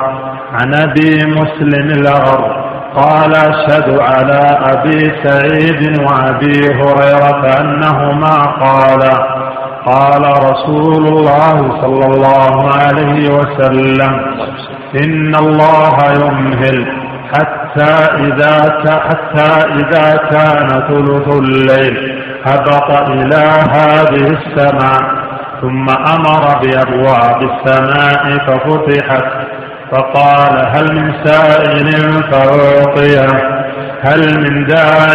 عن أبي مسلم الأغر قال: أشهد على أبي سعيد وأبي هريرة أنهما قال قال رسول الله صلى الله عليه وسلم: إن الله يمهل حتى إذا حتى إذا كان ثلث الليل هبط إلى هذه السماء، ثم أمر بأبواب السماء ففتحت، فقال: هل من سائل فأعطيه، هل من داع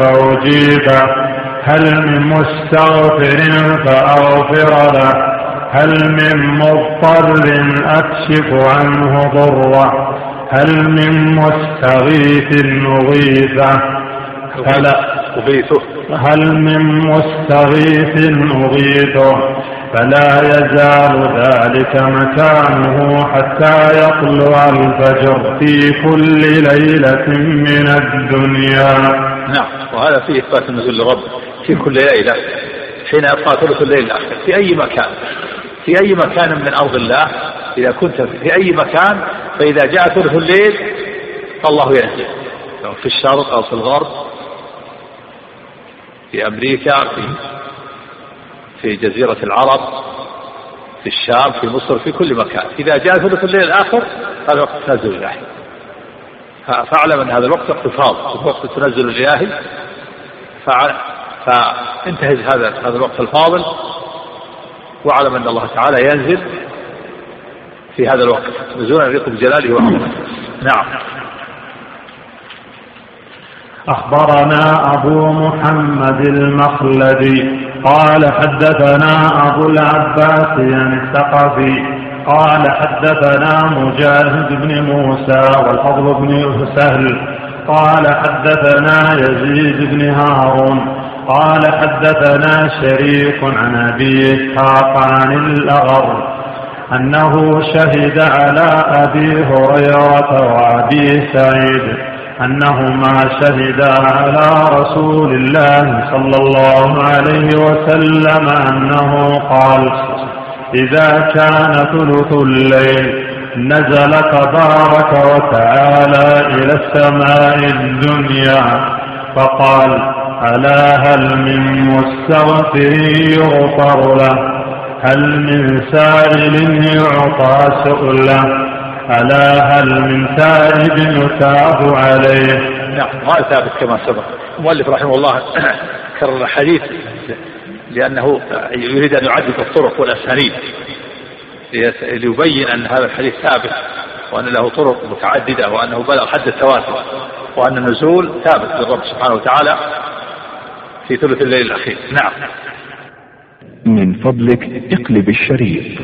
فأجيبه، هل من مستغفر فأغفر له، هل من مضطر أكشف عنه ضره، هل من مستغيث أغيثه، هل من مستغيث أغيثه فلا يزال ذلك مكانه حتى يطلع الفجر في كل ليلة من الدنيا. نعم، وهذا فيه إثبات النزول للرب في كل ليلة حين يبقى ثلث الليل الآخر، في أي مكان، في أي مكان من أرض الله، إذا كنت في أي مكان، فإذا جاء ثلث الليل فالله يهديه، لو في الشرق أو في الغرب، في أمريكا، في في جزيرة العرب، في الشام، في مصر، في كل مكان. إذا جاء ثلث الليل الآخر هذا وقت تنزل الإلهي، فاعلم أن هذا الوقت اقتفاض، وقت التنزل الإلهي، فانتهز هذا هذا الوقت الفاضل، واعلم أن الله تعالى ينزل في هذا الوقت نزولا يليق بجلاله وعظمته. نعم. أخبرنا أبو محمد المخلدي قال حدثنا أبو العباس يعني الثقفي قال حدثنا مجاهد بن موسى والفضل بن سهل قال حدثنا يزيد بن هارون قال حدثنا شريك عن أبي إسحاق عن الأغر أنه شهد على أبي هريرة وأبي سعيد أنهما شهدا على رسول الله صلى الله عليه وسلم أنه قال: إذا كان ثلث الليل نزل تبارك وتعالى إلى السماء الدنيا فقال: ألا هل من مستغفر يغفر له؟ هل من سائل يعطى سؤله؟ ألا هل من تائب يتاب عليه؟ نعم، ما ثابت كما سبق. المؤلف رحمه الله كرر الحديث لأنه يريد أن يعدد الطرق والأسانيد ليبين أن هذا الحديث ثابت، وأن له طرق متعددة، وأنه بلغ حد التواتر، وأن النزول ثابت للرب سبحانه وتعالى في ثلث الليل الأخير. نعم. من فضلك اقلب الشريط.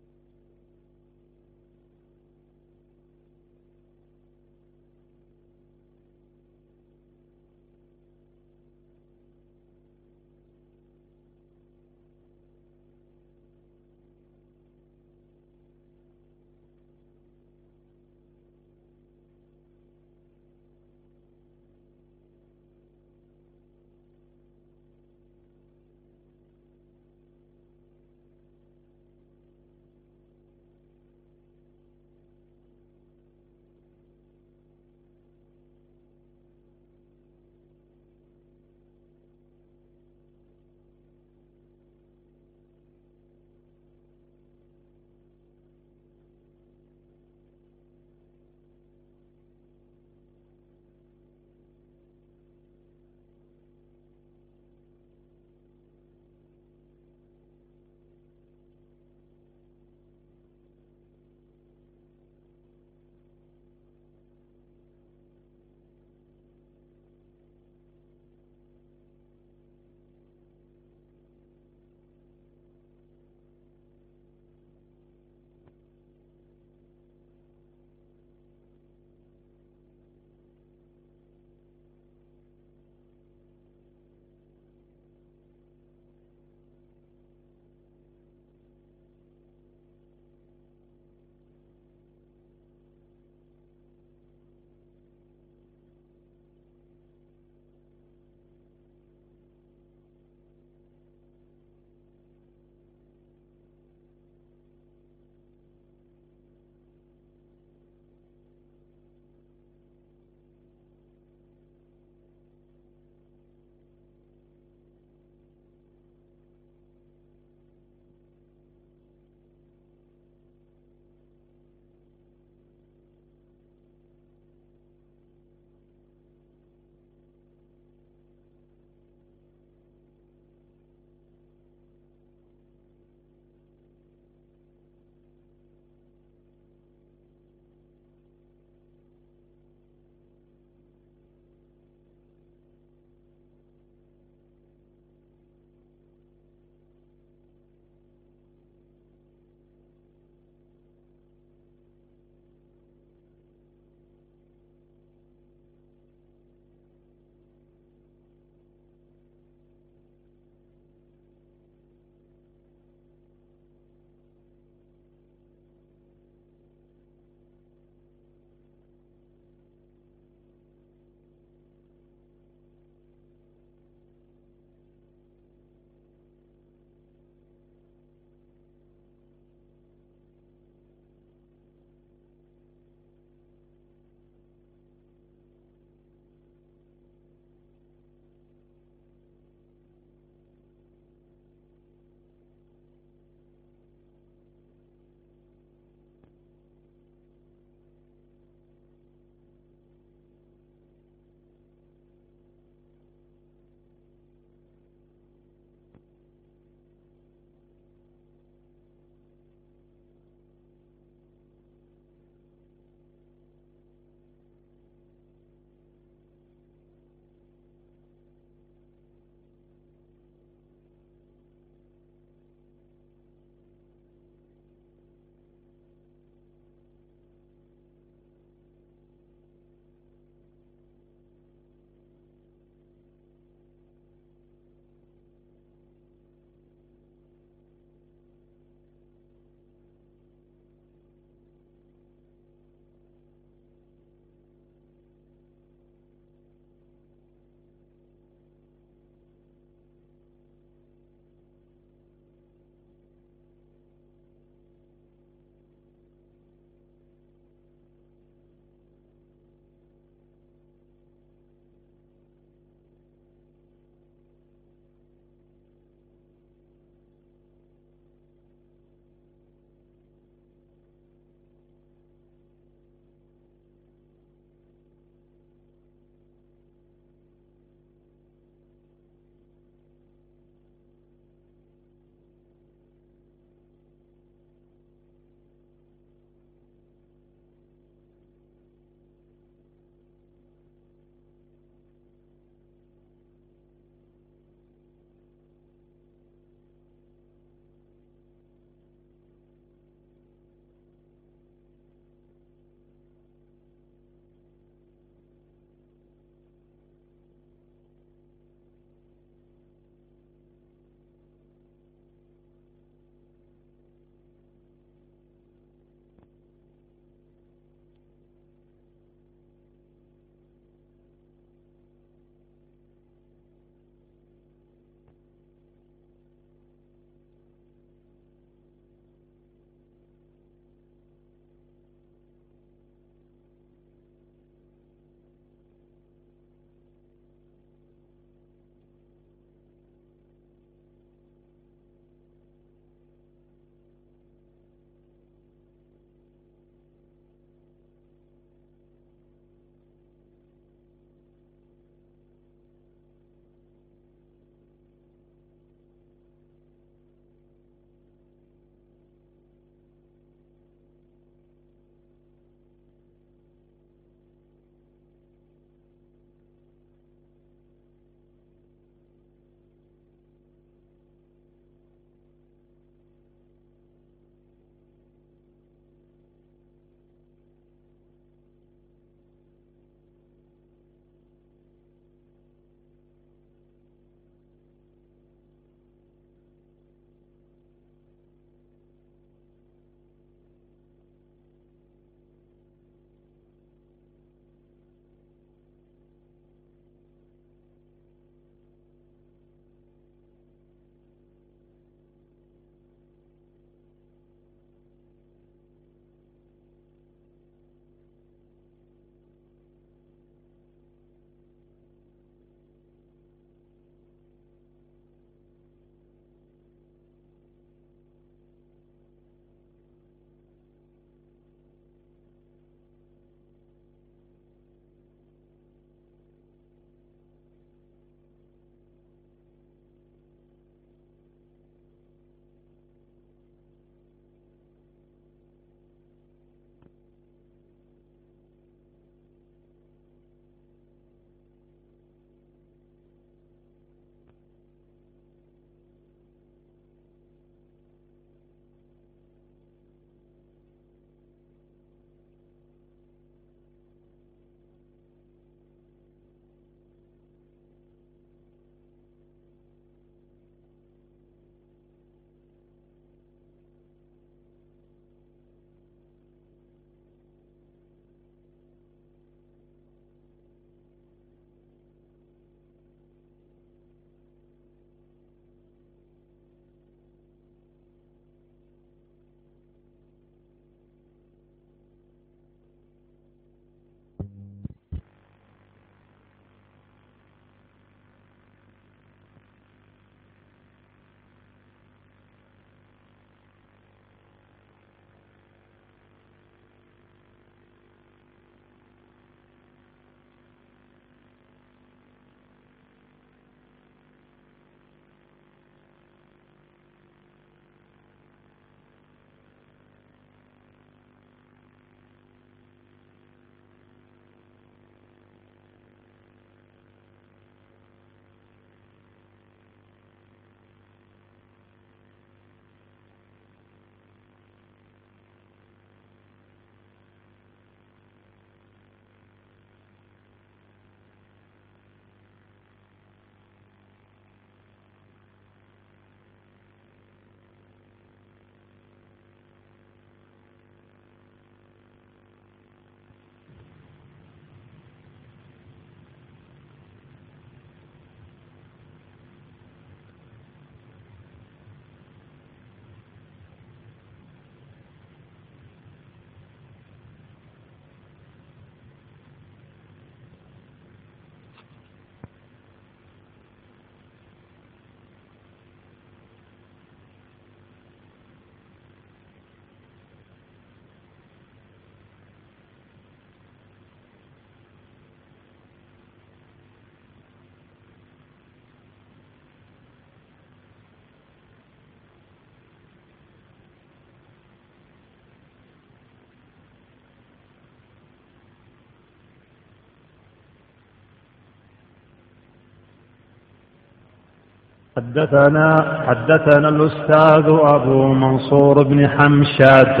حدثنا حدثنا الأستاذ أبو منصور بن حمشاد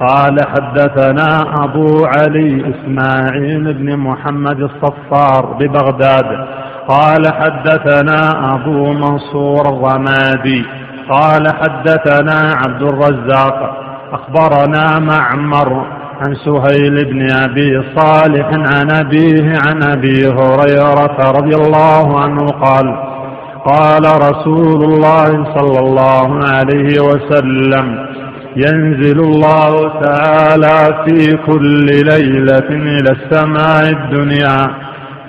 قال حدثنا أبو علي إسماعيل بن محمد الصفار ببغداد قال حدثنا أبو منصور الرمادي قال حدثنا عبد الرزاق أخبرنا معمر عن سهيل بن أبي صالح عن أبيه عن أبي هريرة رضي الله عنه قال قال رسول الله صلى الله عليه وسلم ينزل الله تعالى في كل ليلة إلى السماء الدنيا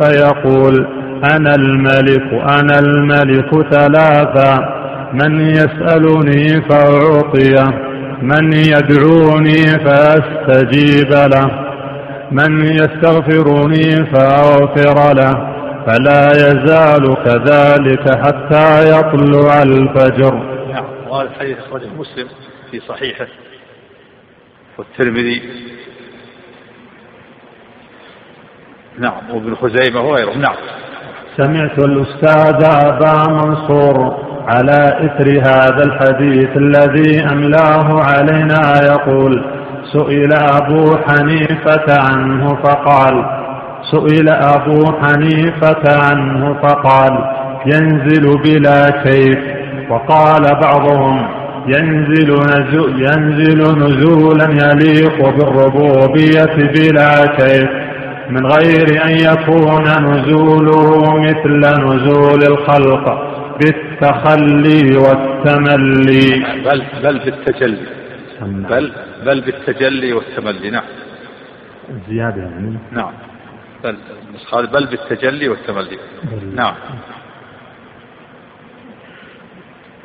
فيقول أنا الملك أنا الملك ثلاثا من يسألني فأعطيه من يدعوني فأستجيب له من يستغفرني فأغفر له فلا يزال كذلك حتى يطلع الفجر. نعم، وهذا الحديث أخرجه مسلم في صحيحه والترمذي نعم وابن خزيمة وغيره. نعم. سمعت الأستاذ أبا منصور على إثر هذا الحديث الذي أملاه علينا يقول سئل أبو حنيفة عنه فقال سئل أبو حنيفة عنه فقال ينزل بلا كيف. وقال بعضهم ينزل, نزول ينزل نزولا يليق بالربوبية بلا كيف من غير أن يكون نزوله مثل نزول الخلق بالتخلي والتملي بل بل بالتجلي بل بل بالتجلي والتملي. نعم زيادة يعني نعم بل بل بالتجلي والتملي بل. نعم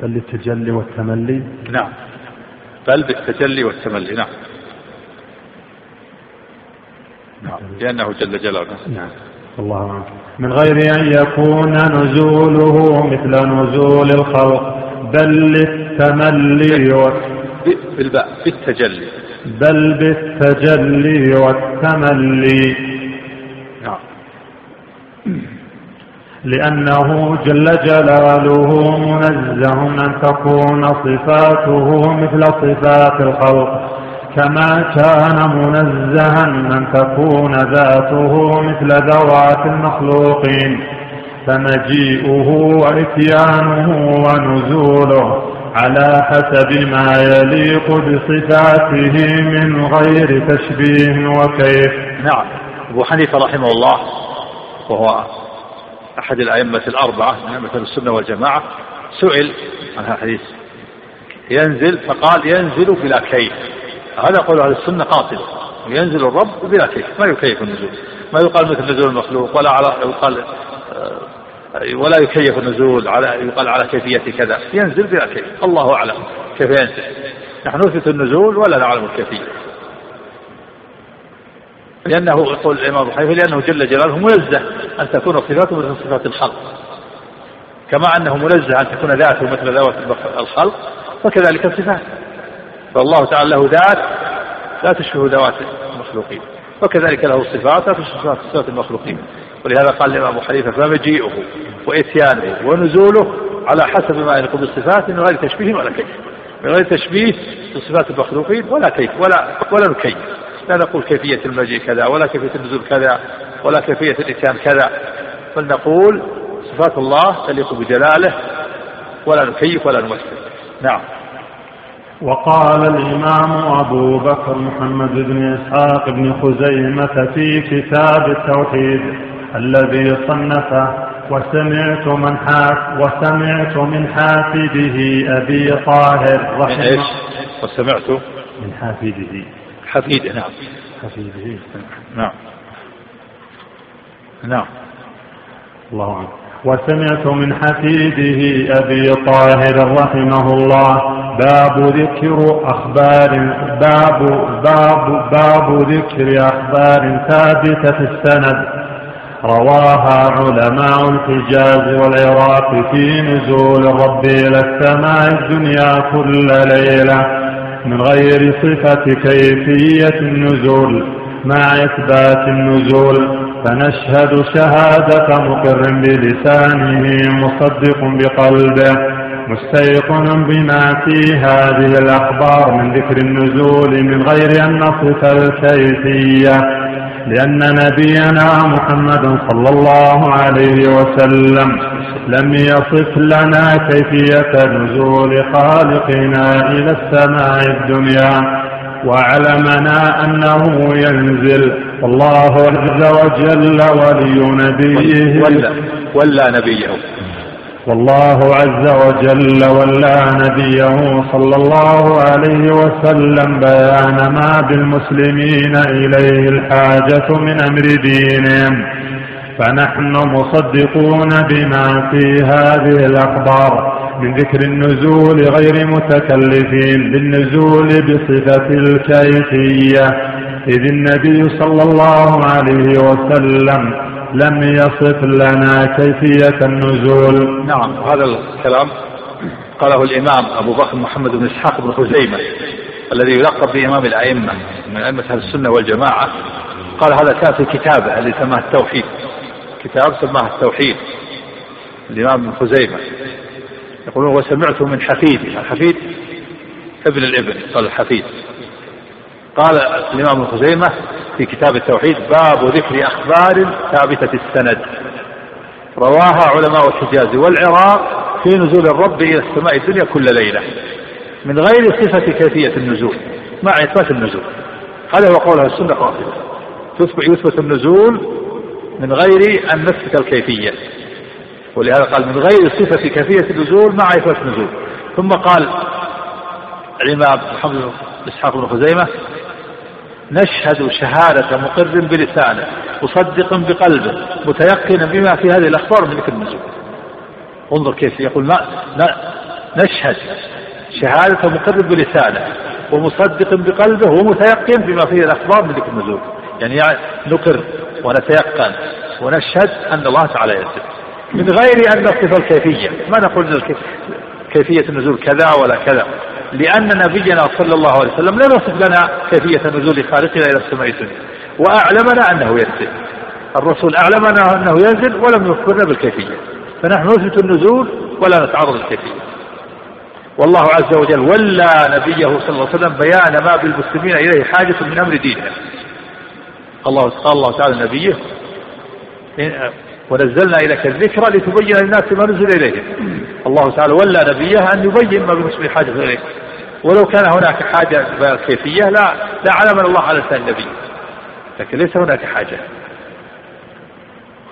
بل بالتجلي والتملي نعم بل بالتجلي والتملي نعم نعم لأنه جل جلاله. نعم الله عنك. من غير أن يكون نزوله مثل نزول الخلق بل بالتملي بالتجلي بل بالتجلي والتملي نعم لأنه جل جلاله منزه أن تكون صفاته مثل صفات الخلق كما كان منزها من تكون ذاته مثل ذوات المخلوقين فمجيئه وإتيانه ونزوله على حسب ما يليق بصفاته من غير تشبيه وكيف. نعم أبو حنيفة رحمه الله وهو أحد الأئمة الأربعة أئمة السنة والجماعة سئل عن هذا الحديث ينزل فقال ينزل بلا كيف. هذا قول أهل السنة قاطع ينزل الرب بلا كيف ما يكيف النزول ما يقال مثل نزول المخلوق ولا على يقال ولا يكيف النزول على يقال على كيفية كذا ينزل بلا كيف. الله أعلم كيف ينزل نحن نثبت النزول ولا نعلم الكيفية لأنه يقول الإمام أبو حنيفة لأنه جل جلاله منزه أن تكون صفاته مثل صفات الخلق كما أنه منزه أن تكون ذاته مثل ذوات الخلق وكذلك صفاته فالله تعالى له ذات لا تشبه ذوات المخلوقين وكذلك له صفات لا تشبه صفات المخلوقين ولهذا قال لنا أبو حنيفة فمجيئه وإتيانه ونزوله على حسب ما يليق بالصفات من غير تشبيه ولا كيف من غير تشبيه بصفات المخلوقين ولا كيف ولا ولا نكيف لا نقول كيفية المجيء كذا ولا كيفية النزول كذا ولا كيفية الإتيان كذا بل نقول صفات الله تليق بجلاله ولا نكيف ولا نمثل. نعم. وقال الإمام أبو بكر محمد بن إسحاق بن خزيمة في كتاب التوحيد الذي صنفه وسمعت من حاف وسمعت من حافده أبي طاهر رحمه الله وسمعت من حافده حفيده نعم حفيده نعم نعم الله عنه وسمعت من حفيده أبي طاهر رحمه الله باب ذكر أخبار باب باب باب ذكر أخبار ثابتة في السند رواها علماء الحجاز والعراق في نزول الرب إلى السماء الدنيا كل ليلة من غير صفة كيفية النزول مع إثبات النزول فنشهد شهادة مقر بلسانه مصدق بقلبه مستيقن بما في هذه الأخبار من ذكر النزول من غير أن نصف الكيفية، لأن نبينا محمد صلى الله عليه وسلم لم يصف لنا كيفية نزول خالقنا إلى السماء الدنيا، وعلمنا أنه ينزل، والله عز وجل ولي نبيه ولا, ولا نبيه والله عز وجل ولى نبيه صلى الله عليه وسلم بيان ما بالمسلمين إليه الحاجة من أمر دينهم، فنحن مصدقون بما في هذه الأخبار من ذكر النزول غير متكلفين بالنزول بصفة الكيفية، إذ النبي صلى الله عليه وسلم لم يصف لنا كيفية النزول. نعم، هذا الكلام قاله الإمام أبو بكر محمد بن إسحاق بن خزيمة الذي يلقب بإمام الأئمة من أئمة أهل السنة والجماعة، قال هذا كان في كتابه الذي سماه التوحيد، كتاب سماه التوحيد الإمام بن خزيمة، يقولون وسمعته من حفيد الحفيد ابن الابن قال الحفيد، قال الإمام ابن خزيمة في كتاب التوحيد: باب ذكر أخبار ثابتة السند رواها علماء الحجاز والعراق في نزول الرب إلى السماء الدنيا كل ليلة من غير صفة كيفية النزول مع إثبات النزول. هذا هو قولها السنة قاطبة، يثبت النزول من غير أن نثبت الكيفية، ولهذا قال من غير صفة كيفية النزول مع إثبات النزول. ثم قال الإمام محمد بن إسحاق بن خزيمة: نشهد شهادة مقر بلسانه مصدق بقلبه متيقنا بما في هذه الأخبار من ذكر النزول. انظر كيف يقول: ما نشهد شهادة مقر بلسانه ومصدق بقلبه ومتيقن بما فيه الأخبار من ذكر النزول، يعني, يعني نقر ونتيقن ونشهد أن الله تعالى ينزل من غير أن نصف الكيفية، ما نقول كيفية النزول كذا ولا كذا، لأن نبينا صلى الله عليه وسلم لم يصف لنا كيفية نزول خالقنا إلى السماء الدنيا، وأعلمنا أنه ينزل، الرسول أعلمنا أنه ينزل ولم يخبرنا بالكيفية، فنحن نثبت النزول ولا نتعرض للكيفية. والله عز وجل ولى نبيه صلى الله عليه وسلم بيان ما بالمسلمين إليه حاجة من أمر دينه. الله تعالى نبيه: ونزلنا إليك الذكرى لتبين للناس ما نزل إليه. الله تعالى ولى نبيه أن يبين ما بالمسلمين حاجة إليه، ولو كان هناك حاجة كيفية لا لا علم الله على لسان النبي، لكن ليس هناك حاجة.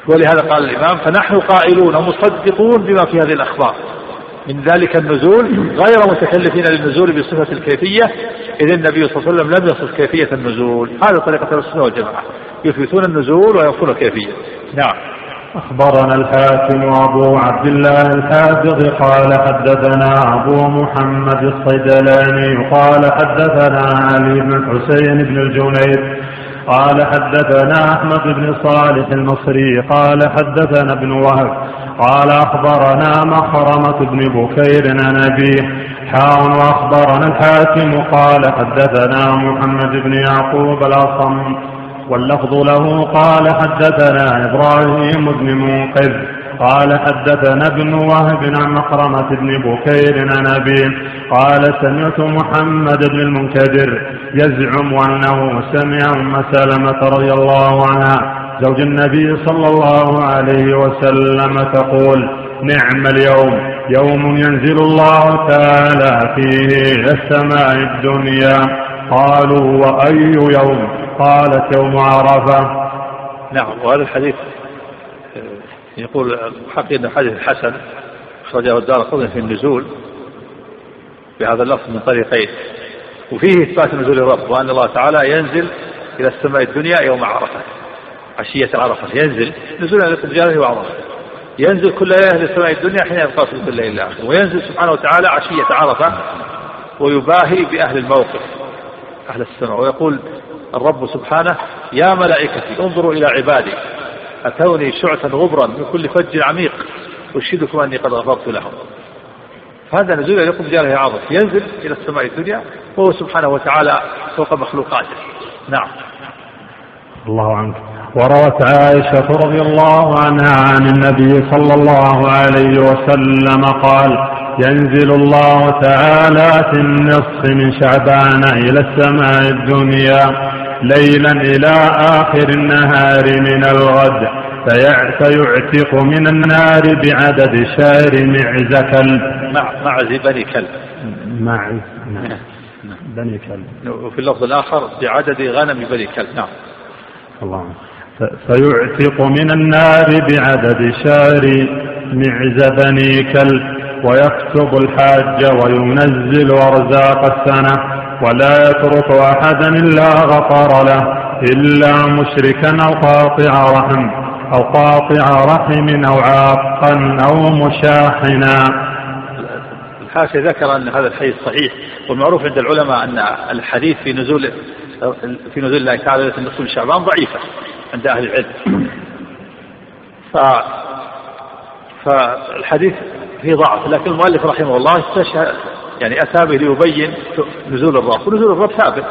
ولهذا قال الإمام: فنحن قائلون ومصدقون بما في هذه الأخبار من ذلك النزول غير متكلفين للنزول بصفة الكيفية، إذ النبي صلى الله عليه وسلم لم يصف كيفية النزول. هذا طريقة السنة والجماعة، يثبتون النزول وينفون الكيفية. نعم. أخبرنا الحاكم أبو عبد الله الحافظ قال: حدثنا أبو محمد الصيدلاني قال: حدثنا علي بن الحسين بن الجنيد قال: حدثنا أحمد بن صالح المصري قال: حدثنا ابن وهب قال: أخبرنا مخرمة بن بكير عن أبيه حاون. وأخبرنا الحاكم قال: حدثنا محمد بن يعقوب الأصم، واللفظ له قال: حدثنا إبراهيم بن منقذ قال: حدثنا ابن وهب عن مخرمة بن بكير عن أبيه قال: سمعت محمد بن المنكدر يزعم أنه سمع أم سلمة رضي الله عنها زوج النبي صلى الله عليه وسلم تقول: نعم اليوم، يوم ينزل الله تعالى فيه إلى السماء الدنيا. قالوا: وأي يوم؟ قالت: يوم عرفة. نعم. وهذا الحديث يقول حقيقة حديث حسن أخرجه الدارقطني في النزول بهذا اللفظ من طريقين، وفيه إثبات نزول الرب وأن الله تعالى ينزل إلى السماء الدنيا يوم عرفة، عشية عرفة ينزل نزولا للتجارة وعرفة، ينزل كل ليلة للسماء الدنيا حين يبقى في كل ليلة، وينزل سبحانه وتعالى عشية عرفة ويباهي بأهل الموقف أهل السماء، ويقول الرب سبحانه: يا ملائكتي انظروا إلى عبادي أتوني شعثا غبرا من كل فج عميق أشهدكم أني قد غفرت لهم. فهذا نزول لكم جاره عظيم، ينزل إلى السماء الدنيا وهو سبحانه وتعالى فوق مخلوقاته. نعم. الله عنك. وروت عائشة رضي الله عنها عن النبي صلى الله عليه وسلم قال: ينزل الله تعالى في النصف من شعبان إلى السماء الدنيا ليلا إلى آخر النهار من الغد فيعتق من النار بعدد شعر معز كلب. معز بني كلب. معز بني كلب. وفي اللفظ الآخر بعدد غنم بني كلب. نعم. الله. فيعتق من النار بعدد شعر معز بني كلب ويكتب الحاج وينزل أرزاق السنة ولا يترك أحدا إلا غفر له إلا مشركا أو قاطع رحم أو قاطع رحم أو عاقا أو مشاحنا. الحاشي ذكر أن هذا الحديث صحيح، والمعروف عند العلماء أن الحديث في نزول في نزول الله تعالى في نصف شعبان ضعيفة عند أهل العلم، ف... فالحديث فيه ضعف، لكن المؤلف رحمه الله استشهد يعني أتى به ليبين نزول الرب، ونزول الرب ثابت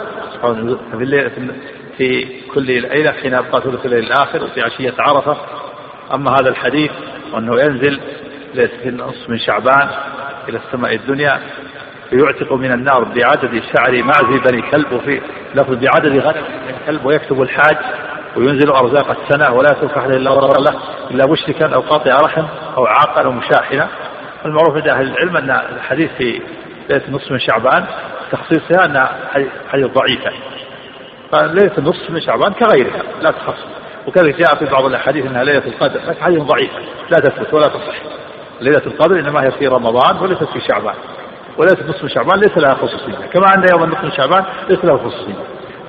في كل ليلة حين أبقى ثلث الليل الآخر في عشية عرفة. أما هذا الحديث وأنه ينزل في النصف من شعبان إلى السماء الدنيا يعتق من النار بعدد شعر معزي بني كلب، وفي لفظ بعدد غنم من كلب، ويكتب الحاج وينزل أرزاق السنة ولا يترك أحد إلا غفر له إلا مشركا أو قاطع رحم أو عاقا أو مشاحنا. المعروف عند أهل العلم أن الحديث في ليلة النصف من شعبان تخصيصها أن حديث ضعيفة، فليلة النصف من شعبان كغيرها لا تخصص، وكذلك جاء في بعض الأحاديث أنها ليلة القدر، لكن حديث ضعيفة لا تثبت ولا تصح. ليلة القدر إنما هي في رمضان وليست في شعبان، وليلة النصف من شعبان ليس لها خصوصية كما عند يوم النصف من شعبان ليس له خصوصية.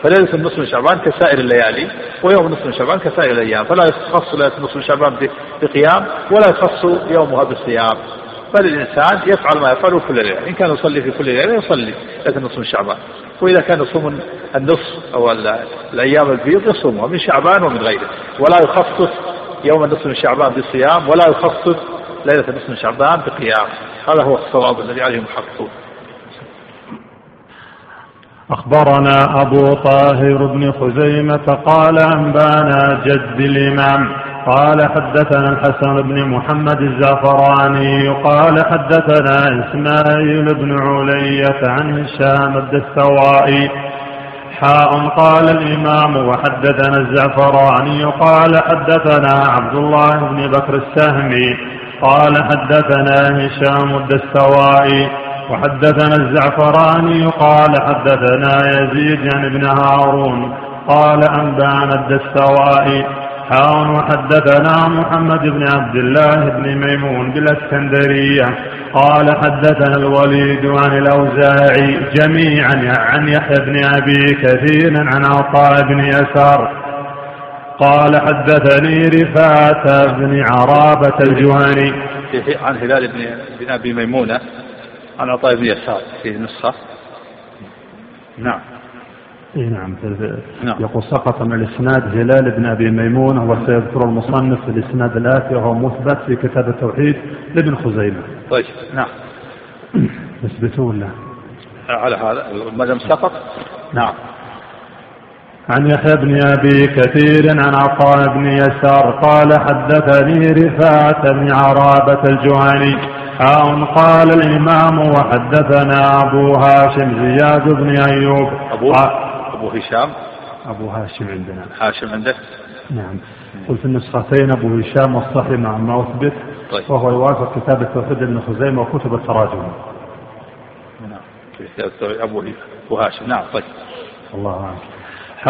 فليلة النصف من شعبان كسائر الليالي، ويوم النصف من شعبان كسائر الأيام، فلا يخص ليلة النصف من شعبان بقيام ولا يخص يومها بالصيام، بل الإنسان يفعل ما يفعله كل ليلة. إن كان يصلي في كل ليلة يصلي ليلة النصف من شعبان، وإذا كان يصوم النصف أو الأيام البيض يصومها من شعبان ومن غيره، ولا يخصص يوم النصف من شعبان بالصيام ولا يخصص ليلة النصف من شعبان بقيام. هذا هو الصواب الذي عليه المحققون. أخبرنا أبو طاهر بن خزيمة قال أنبانا جد الإمام قال حدثنا الحسن بن محمد الزعفراني قال حدثنا إسماعيل بن علية عن هشام الدستواء حاء قال الإمام وحدثنا الزعفراني قال حدثنا عبد الله بن بكر السهمي قال حدثنا هشام الدستواء وحدثنا الزعفراني قال حدثنا يزيد يعني بن هارون قال أنبأنا الدستوائي هارون وحدثنا محمد بن عبد الله بن ميمون بالاسكندرية قال حدثنا الوليد عن الأوزاعي جميعا عن يحيى بن أبي كثير عن عطاء بن يسار قال حدثني رفاعة بن عرابة الجهني عن هلال بن أبي ميمونة عن عطاء بن يسار في نسخة. نعم إيه نعم. نعم يقول سقط من الإسناد هلال بن أبي ميمونة، وسيذكر المصنف الإسناد الآتي وهو مثبت في كتاب التوحيد لابن خزيمة. طيب نعم يثبتون له على هذا ما دام سقط. نعم عن يحيى بن أبي كثير عن عطاء بن يسار قال حدثني رفاعة بن عرابة الجهني أو قال الإمام وحدثنا أبو هاشم زياد بن أيوب أبو, أبو هشام أبو هاشم عندنا هاشم عندك. نعم قلت النسختين أبو هشام والصحيح مع ما أثبت. طيب. وهو يوافق كتاب التوحيد لابن خزيمة وكتب التراجم. نعم أبو هاشم. نعم طيب الله عنك.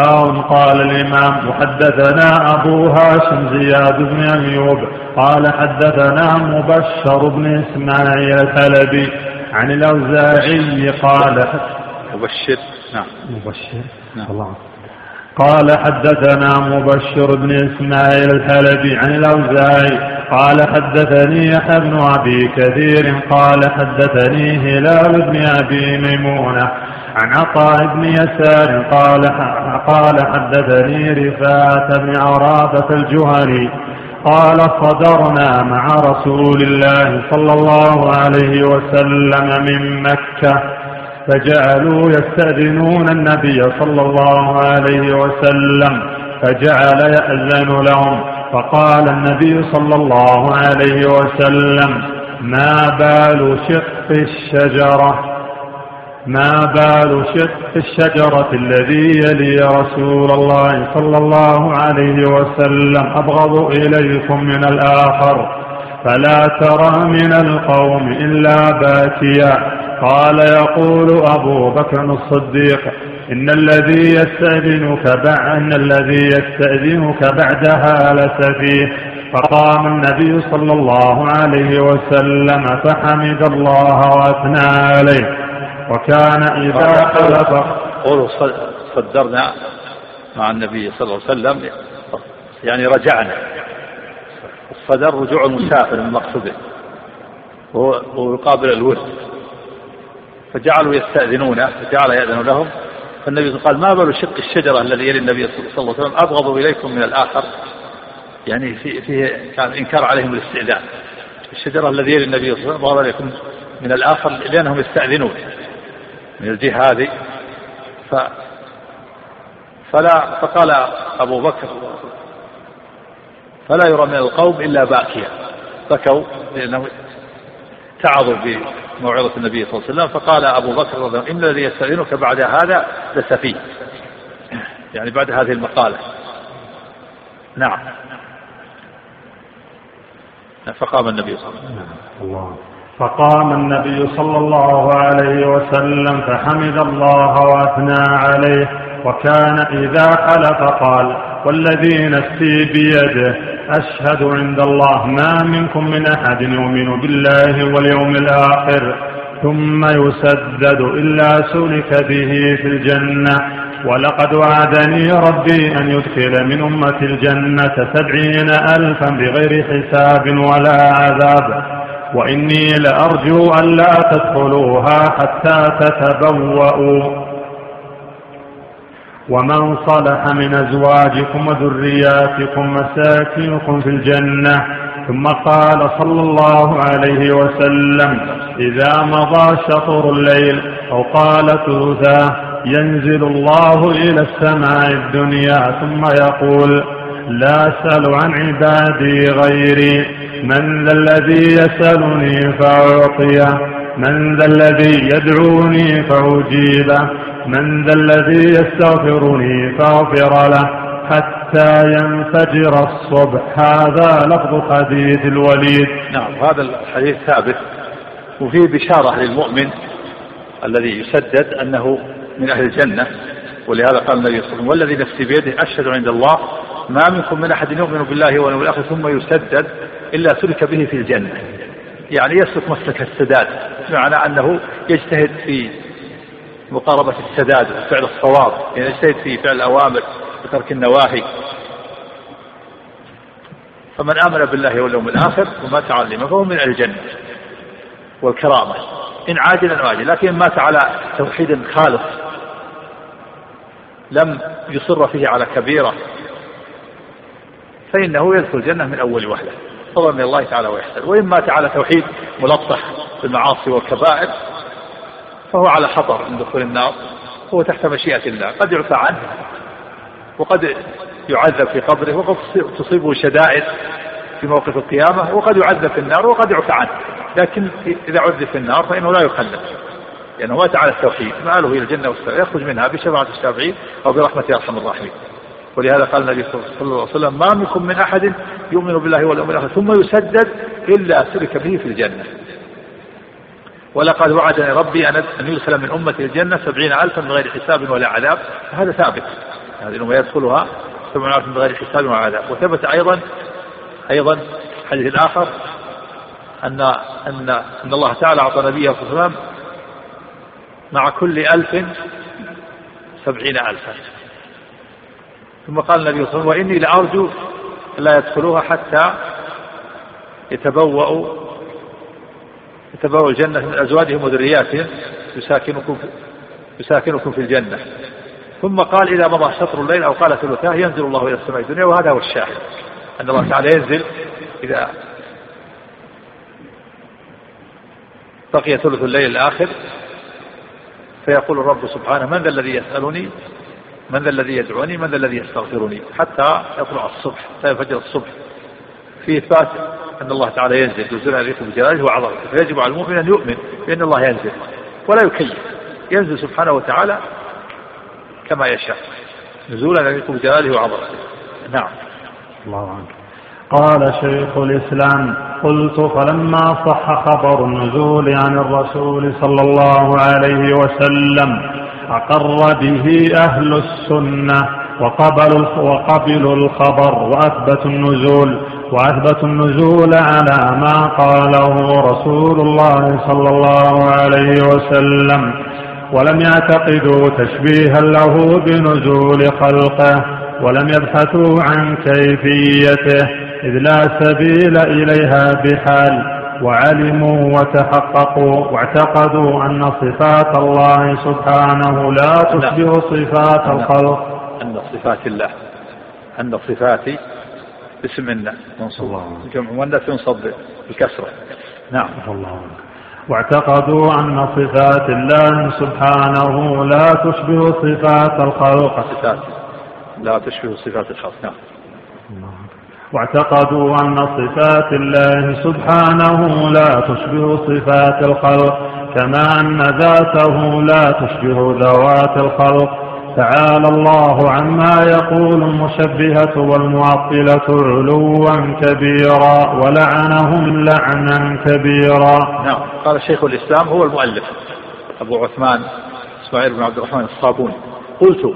هاون قال الإمام وحدثنا أبو هاشم زياد بن أيوب قال حدثنا مبشر بن إسماعيل الحلبي عن الأوزاعي قال مبشر. نعم مبشر. نعم الله. قال حدثنا مبشر بن إسماعيل الحلبي عن الأوزاعي قال حدثني يحيى بن أبي كثير قال حدثني هلال بن أبي ميمونة عن عطاء بن يسار قال قال حدثني رفاعة بن عرابة الجهني قال صدرنا مع رسول الله صلى الله عليه وسلم من مكة فجعلوا يستأذنون النبي صلى الله عليه وسلم فجعل يأذن لهم. فقال النبي صلى الله عليه وسلم: ما بال شق الشجرة ما بال شق الشجرة الذي يلي رسول الله صلى الله عليه وسلم أبغض إليكم من الآخر، فلا ترى من القوم إلا باتيا. قال: يقول أبو بكر الصديق: إن الذي يستأذنك بعد الذي يستأذنك بعدها لسفيه. فقام النبي صلى الله عليه وسلم فحمد الله وأثنى عليه. وكان إذا خلف قولوا صدرنا مع النبي صلى الله عليه وسلم يعني رجعنا. الصدر رجوع المسافر من مقصده ويقابل الوفد، فجعلوا يستأذنونه فجعل يأذن لهم. فالنبي قال: ما بال شق الشجرة الذي يلي النبي صلى الله عليه وسلم أبغض إليكم من الآخر، يعني فيه, فيه كان إنكار عليهم الاستئذان. الشجرة الذي يلي النبي صلى الله عليه وسلم أبغض إليكم من الآخر لأنهم يستأذنون من الجهة هذه. ف... فلا فقال أبو بكر: فلا يرى من القوم إلا باكيا. بكوا لأنه تعظوا بموعظة النبي صلى الله عليه وسلم. فقال أبو بكر رضي الله عنه: إن الذي يستأذنك بعد هذا لسفيه، يعني بعد هذه المقالة. نعم. فقام النبي صلى الله عليه وسلم فقام النبي صلى الله عليه وسلم فحمد الله وأثنى عليه. وكان إذا حلف قال: والذي نفسي بيده أشهد عند الله ما منكم من أحد يؤمن بالله واليوم الآخر ثم يسدد إلا سلك به في الجنة، ولقد وعدني ربي أن يدخل من أمة الجنة سبعين ألفا بغير حساب ولا عذاب، وإني لأرجو أن لا تدخلوها حتى تتبوأوا، ومن صلح من أزواجكم وذرياتكم مساكنكم في الجنة. ثم قال صلى الله عليه وسلم: إذا مضى شطر الليل أو قال ثلثاه ينزل الله إلى السماء الدنيا ثم يقول: لا أسأل عن عبادي غيري، من ذا الذي يسألني فأعطيه، من ذا الذي يدعوني فأجيبه، من ذا الذي يستغفرني فأغفر له، حتى ينفجر الصبح. هذا لفظ حديث الوليد. نعم، هذا الحديث ثابت وفيه بشارة للمؤمن الذي يسدد أنه من أهل الجنة. ولهذا قال النبي صلى الله عليه وسلم: والذي نفسي بيده أشهد عند الله ما منكم من أحد يؤمن بالله واليوم الآخر ثم يسدد إلا سلك به في الجنة، يعني يسلك مسلك السداد، بمعنى أنه يجتهد في مقاربة السداد وفعل الصواب، يعني يجتهد في فعل الأوامر وترك النواهي. فمن آمن بالله واليوم الآخر وما تعلم فهو من الجنة والكرامة إن عاجلا واجلا. لكن مات على توحيد خالص لم يصر فيه على كبيرة فإنه يدخل الجنة من أول وهلة فضلا من الله تعالى ويحسن. وإن مات على توحيد ملطخ بالمعاصي والكبائر فهو على خطر من دخول النار، هو تحت مشيئة الله، قد يعفى عنه وقد يعذب في قبره، وقد تصيبه شدائد في موقف القيامة، وقد يعذب في النار وقد يعفى عنه. لكن إذا عذب في النار فإنه لا يخلد لأنه مات على التوحيد، مآله إلى الجنة والسلام، يخرج منها بشفاعة الشافعين أو برحمة أرحم الراحمين. ولهذا قال النبي صلى الله عليه وسلم: ما منكم من أحد يؤمن بالله واليوم الآخر ثم يسدد إلا سلك به في الجنة، ولقد وعدني ربي أن يدخل من أمة الجنة سبعين ألفا من غير حساب ولا عذاب. هذا ثابت، هذا إنه يدخلها سبعين ألفا من غير حساب ولا عذاب. وثبت أيضا أيضا حديث آخر أن أن أن الله تعالى أعطى نبيه صلى الله عليه وسلم مع كل ألف سبعين ألفا. ثم قال النبي صلى الله عليه وسلم: وإني لأرجو لا يدخلوها حتى يتبوأوا يتبوأوا الجنة من أزواجهم وذرياتهم يساكنكم يساكنكم في الجنة. ثم قال: إذا مضى شطر الليل أو قال ثلثاه ينزل الله إلى السماء الدنيا. وهذا هو الشاهد أن الله تعالى ينزل إذا بقي ثلث الليل الآخر فيقول الرب سبحانه: من ذا الذي يسألني من ذا الذي يدعوني، من ذا الذي يستغفرني، حتى يطلع الصبح، حتى يفجر الصبح. فيه إثبات أن الله تعالى ينزل ينزل عليكم بجلاله وعظمته، فيجب على المؤمن أن يؤمن بأن الله ينزل ولا يكيف، ينزل سبحانه وتعالى كما يشاء نزولا عليكم بجلاله وعظمته. نعم. الله عنك. قال شيخ الإسلام: قلت فلما صح خبر النزول عن الرسول صلى الله عليه وسلم أقر به أهل السنة وقبلوا الخبر وأثبتوا النزول وأثبتوا النزول على ما قاله رسول الله صلى الله عليه وسلم، ولم يعتقدوا تشبيها له بنزول خلقه، ولم يبحثوا عن كيفيته إذ لا سبيل إليها بحال، وعلموا وتحققوا واعتقدوا أن صفات الله سبحانه لا تشبه صفات الخلق. أن صفات الله، أن صفات بسم الله منصوب جمع مؤنث ينصب بالكسرة. نعم. الله. واعتقدوا أن صفات الله سبحانه لا تشبه صفات الخلق. صفات لا تشبه صفات الخلق. نعم. واعتقدوا أن صفات الله سبحانه لا تشبه صفات الخلق، كما أن ذاته لا تشبه ذوات الخلق، تعالى الله عما يقول المشبهة والمعطلة علوا كبيرا ولعنهم لعنا كبيرا. نعم. قال شيخ الإسلام هو المؤلف أبو عثمان إسماعيل بن عبد الرحمن الصابوني: قلت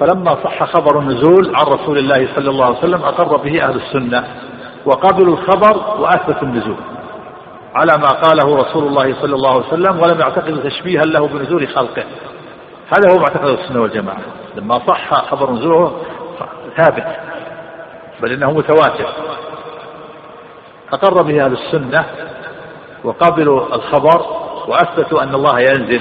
فلما صح خبر النزول عن رسول الله صلى الله عليه وسلم أقر به أهل السنة وقبلوا الخبر وأثبتوا النزول على ما قاله رسول الله صلى الله عليه وسلم، ولم يعتقدوا تشبيها له بنزول خلقه. هذا هو معتقد السنة والجماعة، لما صح خبر نزوله ثابت بل إنه متواتر، أقر به أهل السنة وقبلوا الخبر وأثبتوا أن الله ينزل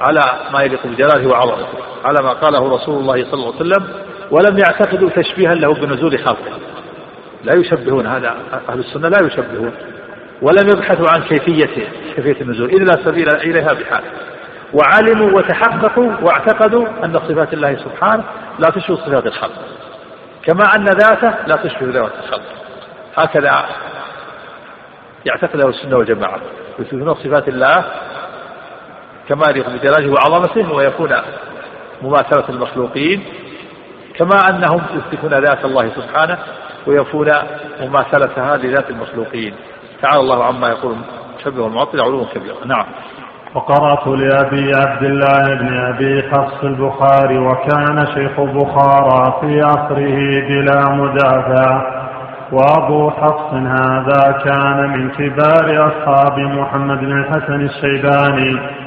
على ما يليق بجلاله وعظمته على ما قاله رسول الله صلى الله عليه وسلم، ولم يعتقدوا تشبيها له بنزول خلقه. لا يشبهون، هذا أهل السنة لا يشبهون، ولم يبحثوا عن كيفيته كيفية النزول إذ لا سبيل إليها بحال، وعلموا وتحققوا واعتقدوا أن صفات الله سبحانه لا تشبه صفات الخلق، كما أن ذاته لا تشبه ذات الخلق. هكذا يعتقد أهل السنة والجماعة، يثبتون صفات الله كما يليق بجلاله وعظمته ويكون مماثلة المخلوقين، كما أنهم يثبتون ذات الله سبحانه ويكون مماثلتها لذات المخلوقين، تعالى الله عما يقول شبه المعطل علوم كبيرة. نعم. وقرأت لأبي عبد الله بن أبي حفص البخاري، وكان شيخ بخارى في عصره بلا مدافع، وأبو حفص هذا كان من كبار أصحاب محمد بن الحسن الشيباني.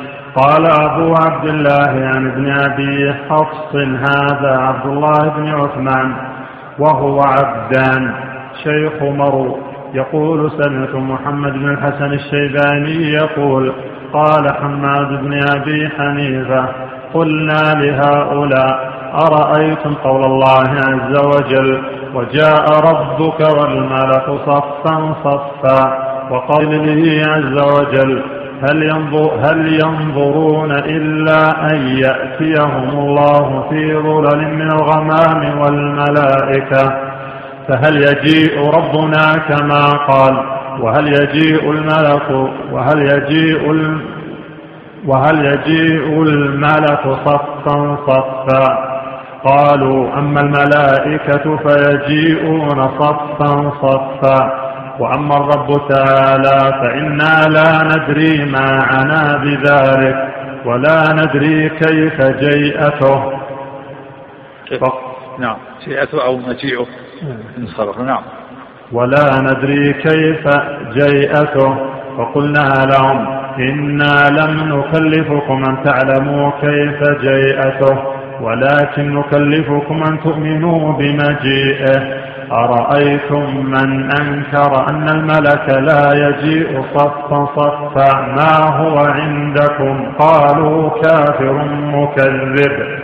قال أبو عبد الله عن ابن أبي حفص هذا عبد الله بن عثمان، وهو عبدان شيخ مرو، يقول: سمعت محمد بن الحسن الشيباني يقول: قال حماد بن أبي حنيفة: قلنا لهؤلاء: أرأيتم قول الله عز وجل: وجاء ربك والملك صفا صفا، وقوله عز وجل: هل, ينظر هل ينظرون إلا أن يأتيهم الله في ظلل من الغمام والملائكة، فهل يجيء ربنا كما قال، وهل يجيء الملك وهل يجيء ال... وهل يجيء الملك صفا صفا. قالوا: أما الملائكة فيجيئون صفا صفا، وأما الرب تعالى فإنا لا ندري ما عنا بذلك ولا ندري كيف جيئته. نعم، جيئته أو مجيئه. نعم. ولا ندري كيف جيئته، فقلنا لهم: إنا لم نكلفكم أن تعلموا كيف جيئته، ولكن نكلفكم أن تؤمنوا بمجيئه. أرأيتم من أنكر أن الملك لا يجيء صفا صفا ما هو عندكم؟ قالوا: كافر مكذب.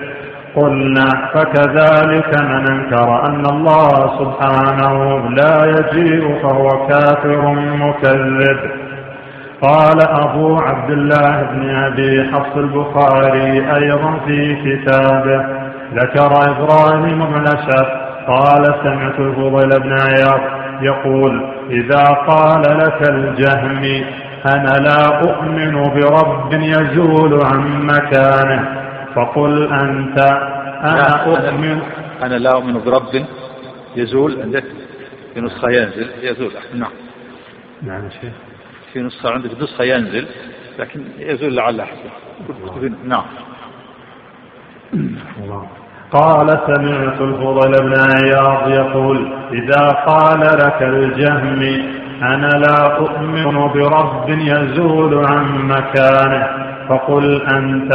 قلنا: فكذلك من أنكر أن الله سبحانه لا يجيء فهو كافر مكذب. قال أبو عبد الله بن أبي حفص البخاري أيضا في كتابه: ذكر إبراهيم بن الأشعث قال سمعت الفضيل بن عياض يقول إذا قال لك الجهمي أنا لا أؤمن برب يزول عن مكانه فقل أنت أنا أؤمن أنا لا أؤمن برب يزول عندك في نسخة ينزل يزول نعم نعم شيخ في نسخة عندك نسخة ينزل لكن يزول لعل أحسن نعم الله. قال سمعت الفضيل بن عياض يقول إذا قال لك الجهمي أنا لا أؤمن برب يزول عن مكانه فقل أنت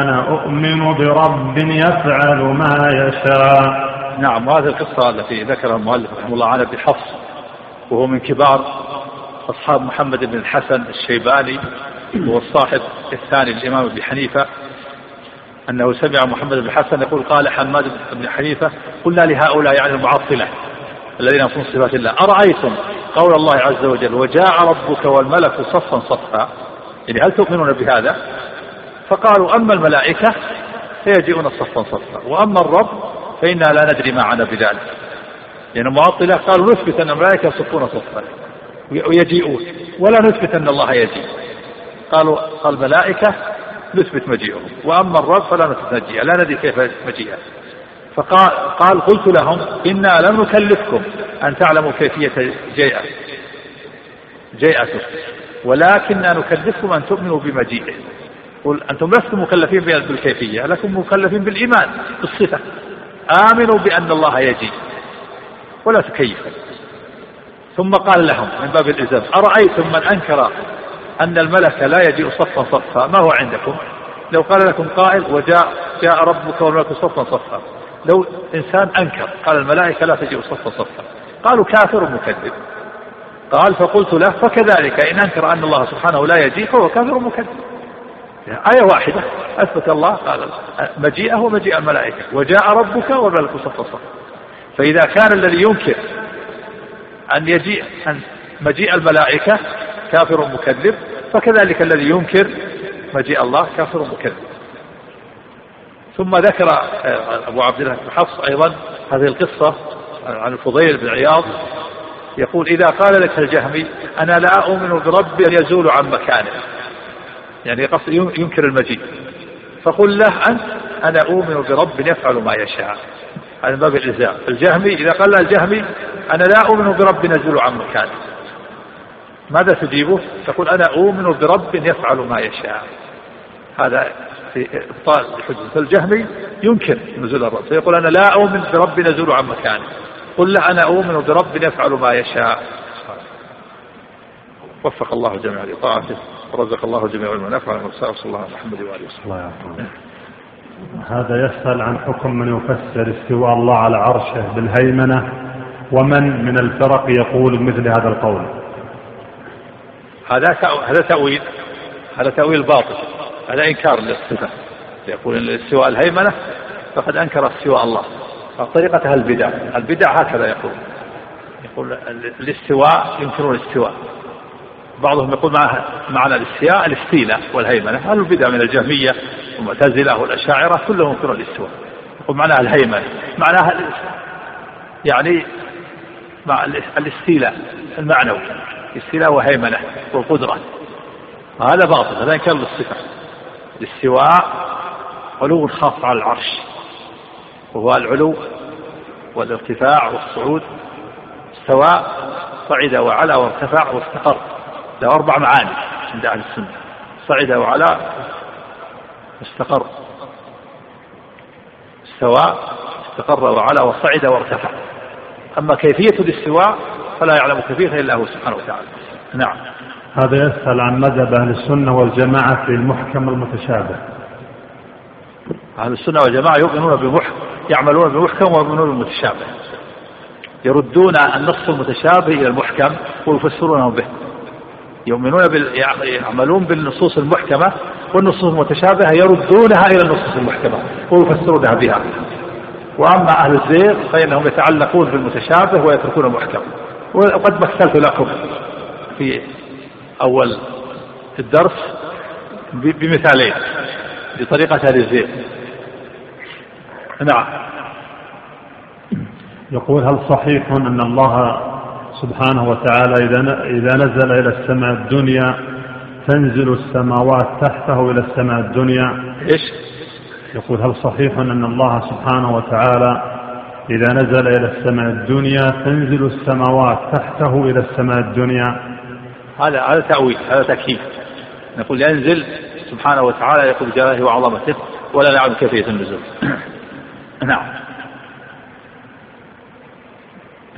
أنا أؤمن برب يفعل ما يشاء. نعم هذه القصة التي ذكرها المؤلف رحمه الله عن أبي حفص وهو من كبار أصحاب محمد بن الحسن الشيباني وهو الصاحب الثاني للإمام أبي حنيفة أنه سمع محمد بن الحسن يقول قال حماد بن حنيفة قلنا لهؤلاء يعني المعطلة الذين ينفون صفات الله أرأيتم قول الله عز وجل وجاء ربك والملك صفا صفا يعني هل تؤمنون بهذا؟ فقالوا أما الملائكة فيجيئون صفا صفا وأما الرب فإنا لا ندري ما عنا بذلك. يعني المعطلة قالوا نثبت أن الملائكة يصفون صفا ويجيئون ولا نثبت أن الله يجيء. قالوا قال الملائكة نثبت مجيئهم وأما الرب فلا نثبت مجيئه لا ندري كيف مجيئه. فقال قال قلت لهم إنا لم نكلفكم أن تعلموا كيفية جيئه جيئته ولكننا نكلفكم أن تؤمنوا بمجيئه. قل أنتم لستم مكلفين بالكيفية لكم مكلفين بالإيمان بالصفة آمنوا بأن الله يجيء ولا تكيفوا. ثم قال لهم من باب الإلزام أرأيتم من أنكر أن الملك لا يجيء صفا صفا ما هو عندكم؟ لو قال لكم قائل وجاء جاء ربك والملك صفا صفا لو إنسان أنكر قال الملائكة لا تجيء صفا صفا قالوا كافر مكذب. قال فقلت له فكذلك إن أنكر أن الله سبحانه لا يجيء فهو كافر مكذب. يعني آية واحدة أثبت الله قال مجيئه ومجيء الملائكة وجاء ربك والملك صفا صفا. فإذا كان الذي ينكر أن يجيء أن مجيء الملائكة كافر مكذب فكذلك الذي ينكر مجيء الله كافر مكذب. ثم ذكر أبو عبد الله بن حفص أيضا هذه القصة عن الفضيل بن عياض يقول إذا قال لك الجهمي أنا لا أؤمن برب يزول عن مكانه يعني قصد ينكر المجيء فقل له أنت أنا أؤمن برب يفعل ما يشاء. هذا باب الإلزام. الجهمي إذا قال له الجهمي أنا لا أؤمن برب يزول عن مكانه ماذا تجيبه؟ تقول أنا أؤمن برب يفعل ما يشاء. هذا في إبطال حجة الجهمي ينكر نزول الرب فيقول أنا لا أؤمن برب يزول عن مكانه قل له أنا أؤمن برب يفعل ما يشاء. وفق الله جميع لطاعته ورزق الله جميع المنافع والمساء صلى الله على محمد وآله وسلم. هذا يسأل عن حكم من يفسر استواء الله على عرشه بالهيمنة ومن من الفرق يقول مثل هذا القول. هذا هذا تأويل هذا تأويل باطل هذا إنكار للصفة. يقول إن استواء الهيمنة فقد أنكر استواء الله فطريقتها البدع. البدع هكذا يقول يقول الاستواء ينكرون الاستواء. بعضهم يقول معنى الاستياء الاستيلة والهيمنة. هل البدع من الجهمية والمعتزلة والأشاعرة كلهم ينكرون الاستواء. يقول معناها الهيمنة معناها يعني مع الاستيلة المعنوي الاستيلاء وهيمنة والقدرة. هذا باطل هذا إنكار للصفة. الاستواء علو خاص على العرش وهو العلو والارتفاع والصعود. استواء صعد وعلى وارتفع واستقر له أربع معاني عند أهل السنة صعد وعلى واستقر استواء استقر وعلى وصعد وارتفع. أما كيفية الاستواء فلا يعلم كيفية إلا هو سبحانه وتعالى. نعم. هذا يسأل عن مذهب أهل السنة والجماعة في المحكم المتشابه. أهل السنة والجماعة يؤمنون بمحكم يعملون بمحكم ويؤمنون بالمتشابه يردون النص المتشابه إلى المحكم ويفسرونه به. يؤمنون بال... يعملون بالنصوص المحكمة والنصوص المتشابهة يردونها إلى النصوص المحكمة ويفسرونها بها. وأما أهل الزيغ فإنهم يتعلقون بالمتشابه ويتركون المحكم. وقد مثلت لكم في أول الدرس بمثالين بطريقة أهل الزيغ نعم. يقول: هل صحيح أن الله سبحانه وتعالى إذا نزل إلى السماء الدنيا تنزل السماوات تحته إلى السماء الدنيا؟ إيش؟ يقول: هل صحيح أن الله سبحانه وتعالى إذا نزل إلى السماء الدنيا تنزل السماوات تحته إلى السماء الدنيا؟ هذا هذا تأويل، هذا تأكيد. نقول ينزل سبحانه وتعالى يقول جلاله وعظمته ولا نعلم كيفية النزول. نعم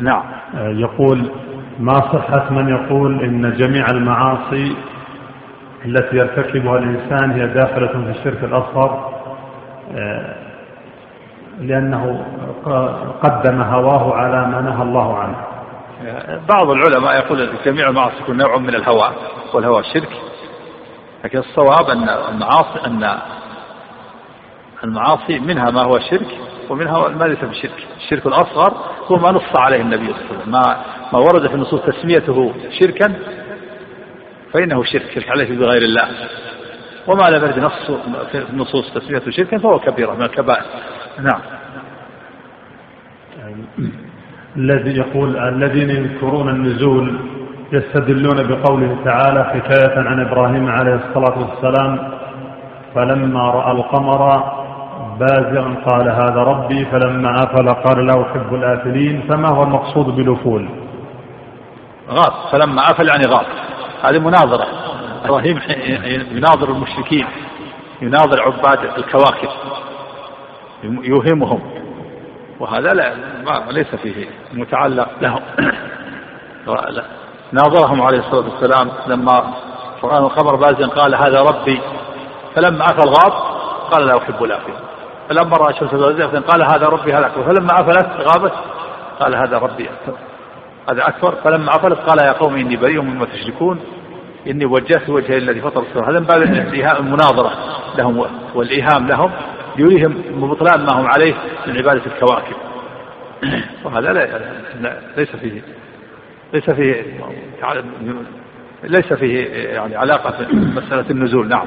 نعم. يقول: ما صحة من يقول إن جميع المعاصي التي يرتكبها الإنسان هي داخلة في الشرك الأصغر، لأنه قدم هواه على ما نهى الله عنه؟ بعض العلماء يقول جميع المعاصي يكون نوع من الهوى، والهوى الشرك، لكن الصواب أن المعاصي أن المعاصي منها ما هو شرك ومنها ما ليس بالشرك. الشرك الأصغر هو ما نص عليه النبي صلى الله عليه وسلم، ما ما ورد في النصوص تسميته شركا فإنه شرك، شرك عليه بغير الله، وما لا برد نص في النصوص تسميته شركا فهو كبيرة من الكبائر. نعم. الذي يقول: الذين يذكرون النزول يستدلون بقوله تعالى حكاية عن إبراهيم عليه الصلاة والسلام: فلما رأى القمر بازغا قال هذا ربي، فلما أفل قال لا أحب الآفلين، فما هو المقصود بالأفول؟ غاط، فلما أفل يعني غاط. هذه مناظرة، إبراهيم يناظر المشركين، يناظر عباد الكواكب، يوهمهم، وهذا لا ليس فيه متعلق لهم. ناظرهم عليه الصلاة والسلام لما رأى القمر بازغا قال هذا ربي، فلما أفل غاط قال لا أحب الآفلين، فلما رأى الشمس بازغة قال هذا ربي هذا أكبر، فلما أفلت غابت قال هذا ربي هذا أكبر، فلما أفلت قال يا قوم إني بريء مما تشركون إني وجهت وجهي الذي فطر السماوات. هذا من باب المناظرة لهم والإيهام لهم، يريهم بطلان ما هم عليه من عبادة الكواكب، وهذا لا ليس فيه ليس فيه ليس فيه يعني علاقة في مسألة النزول. نعم.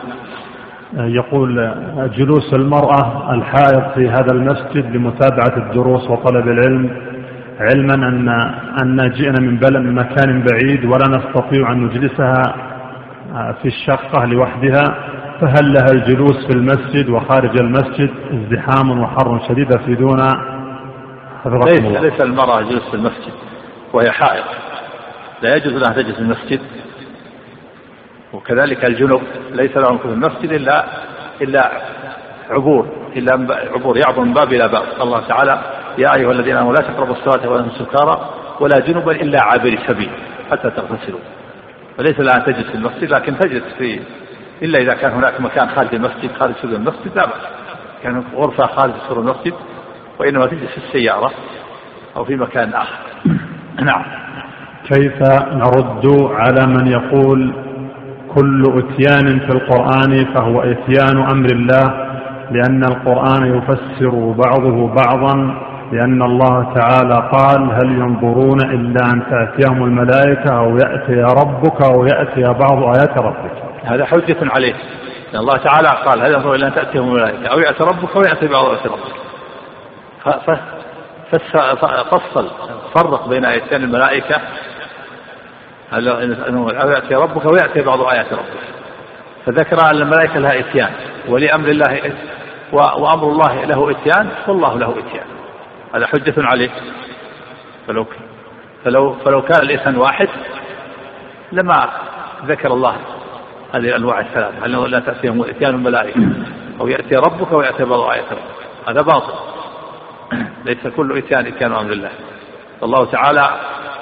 يقول: جلوس المرأة الحائض في هذا المسجد لمتابعة الدروس وطلب العلم، علما أن أن جئنا من بلد من مكان بعيد ولا نستطيع أن نجلسها في الشقة لوحدها، فهل لها الجلوس في المسجد وخارج المسجد؟ ازدحام وحر شديد في دون حضرة الله. ليس المرأة جلوس في المسجد وهي حائض، لا يجوز لها تجلس في المسجد، وكذلك الجنوب ليس لهم في المسجد إلا إلا عبور إلا عبور يعبر من باب إلى باب. الله تعالى: يا أيها الذين آمنوا لا تقربوا الصلاة وأنتم سكارى ولا جنبا إلا عابري سبيل حتى تغتسلوا. فليس لها أن تجلس في المسجد، لكن تجلس في إلا إذا كان هناك مكان خارج المسجد، خارج سور المسجد لا بأس، كان غرفة خارج سور المسجد، وإنما تجلس في السيارة أو في مكان آخر. نعم. كيف نرد على من يقول كل اتيان في القرآن فهو اتيان أمر الله، لأن القرآن يفسر بعضه بعضا، لأن الله تعالى قال: هل ينظرون إلا أن تأتيهم الملائكة أو يأتي ربك أو يأتي بعض آيات ربك؟ هذا حجة عليه، لأن الله تعالى قال: هل ينظرون إلا أن تأتيهم الملائكة أو يأتي ربك أو يأتي بعض آيات ربك. ففصل فرق بين آيتين الملائكة أو يأتي ربك ويأتي بعض آيات ربك، فذكر أن الملائكة لها إتيان ولأمر الله وأمر الله له إتيان والله له إتيان. هذا حجة عليه. فلو, فلو, فلو كان الإتيان واحد لما ذكر الله هذه الأنواع الثلاثة، هل لا تأتيهم إتيان الملائكة أو يأتي ربك ويأتي بعض آيات ربك، هذا باطل. ليس كل إتيان إتيان أمر الله. الله تعالى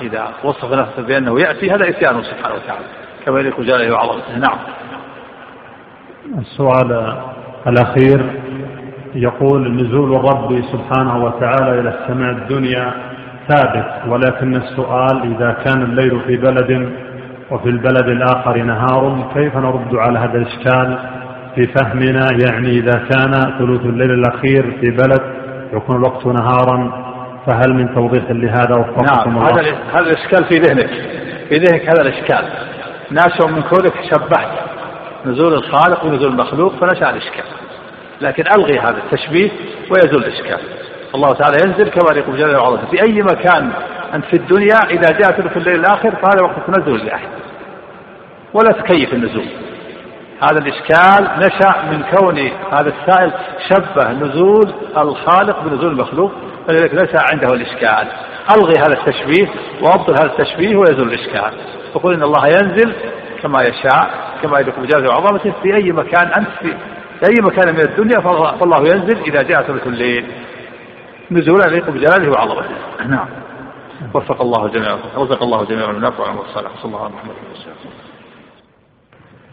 إذا وصف نفسه بأنه يأتي هذا إتيانه سبحانه وتعالى كما يليق جلاله وعظمته. نعم. السؤال الأخير يقول: نزول الرب سبحانه وتعالى إلى السماء الدنيا ثابت، ولكن السؤال: إذا كان الليل في بلد وفي البلد الآخر نهار، كيف نرد على هذا الإشكال في فهمنا؟ يعني إذا كان ثلث الليل الأخير في بلد يكون الوقت نهارا، فهل من توضيح لهذا وفقكم الله؟ نعم. هذا الإشكال في ذهنك في ذهنك هذا الإشكال ناشئ من كونك شبهت نزول الخالق ونزول المخلوق، فنشأ الإشكال. لكن ألغي هذا التشبيه ويزول الإشكال. الله تعالى ينزل كما يقول جل وعلا في أي مكان أنت في الدنيا إذا جاءت في الليل الآخر فهذا وقت تنزل لأحد ولا تكيف النزول. هذا الإشكال نشأ من كون هذا السائل شبه نزول الخالق بنزول المخلوق، فلذلك نشأ عنده الإشكال. ألغي هذا التشبيه وأبطل هذا التشبيه ويزول الإشكال. فقل إن الله ينزل كما يشاء كما يليق بجلاله وعظمته في أي مكان أنت في أي مكان من الدنيا فالله ينزل إذا جاء ثلث الليل نزولا يليق بجلاله وعظمته. نعم. وفق الله جميعا وفق الله جميعا للنفع والصلاح. صلى الله عليه وسلم.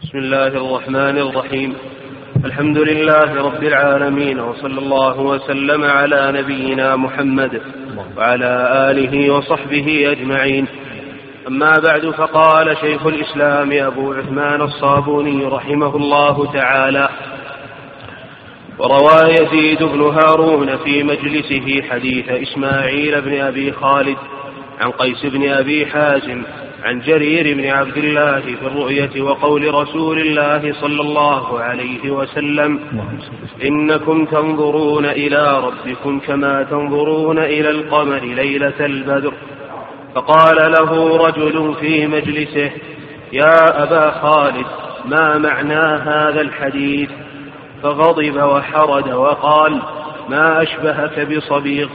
بسم الله الرحمن الرحيم. الحمد لله رب العالمين، وصلى الله وسلم على نبينا محمد وعلى آله وصحبه أجمعين. أما بعد، فقال شيخ الإسلام أبو عثمان الصابوني رحمه الله تعالى: وروى يزيد بن هارون في مجلسه حديث إسماعيل بن أبي خالد عن قيس بن أبي حازم عن جرير بن عبد الله في الرؤية وقول رسول الله صلى الله عليه وسلم: إنكم تنظرون إلى ربكم كما تنظرون إلى القمر ليلة البدر. فقال له رجل في مجلسه: يا أبا خالد، ما معنى هذا الحديث؟ فغضب وحرد وقال: ما أشبهك بصبيغ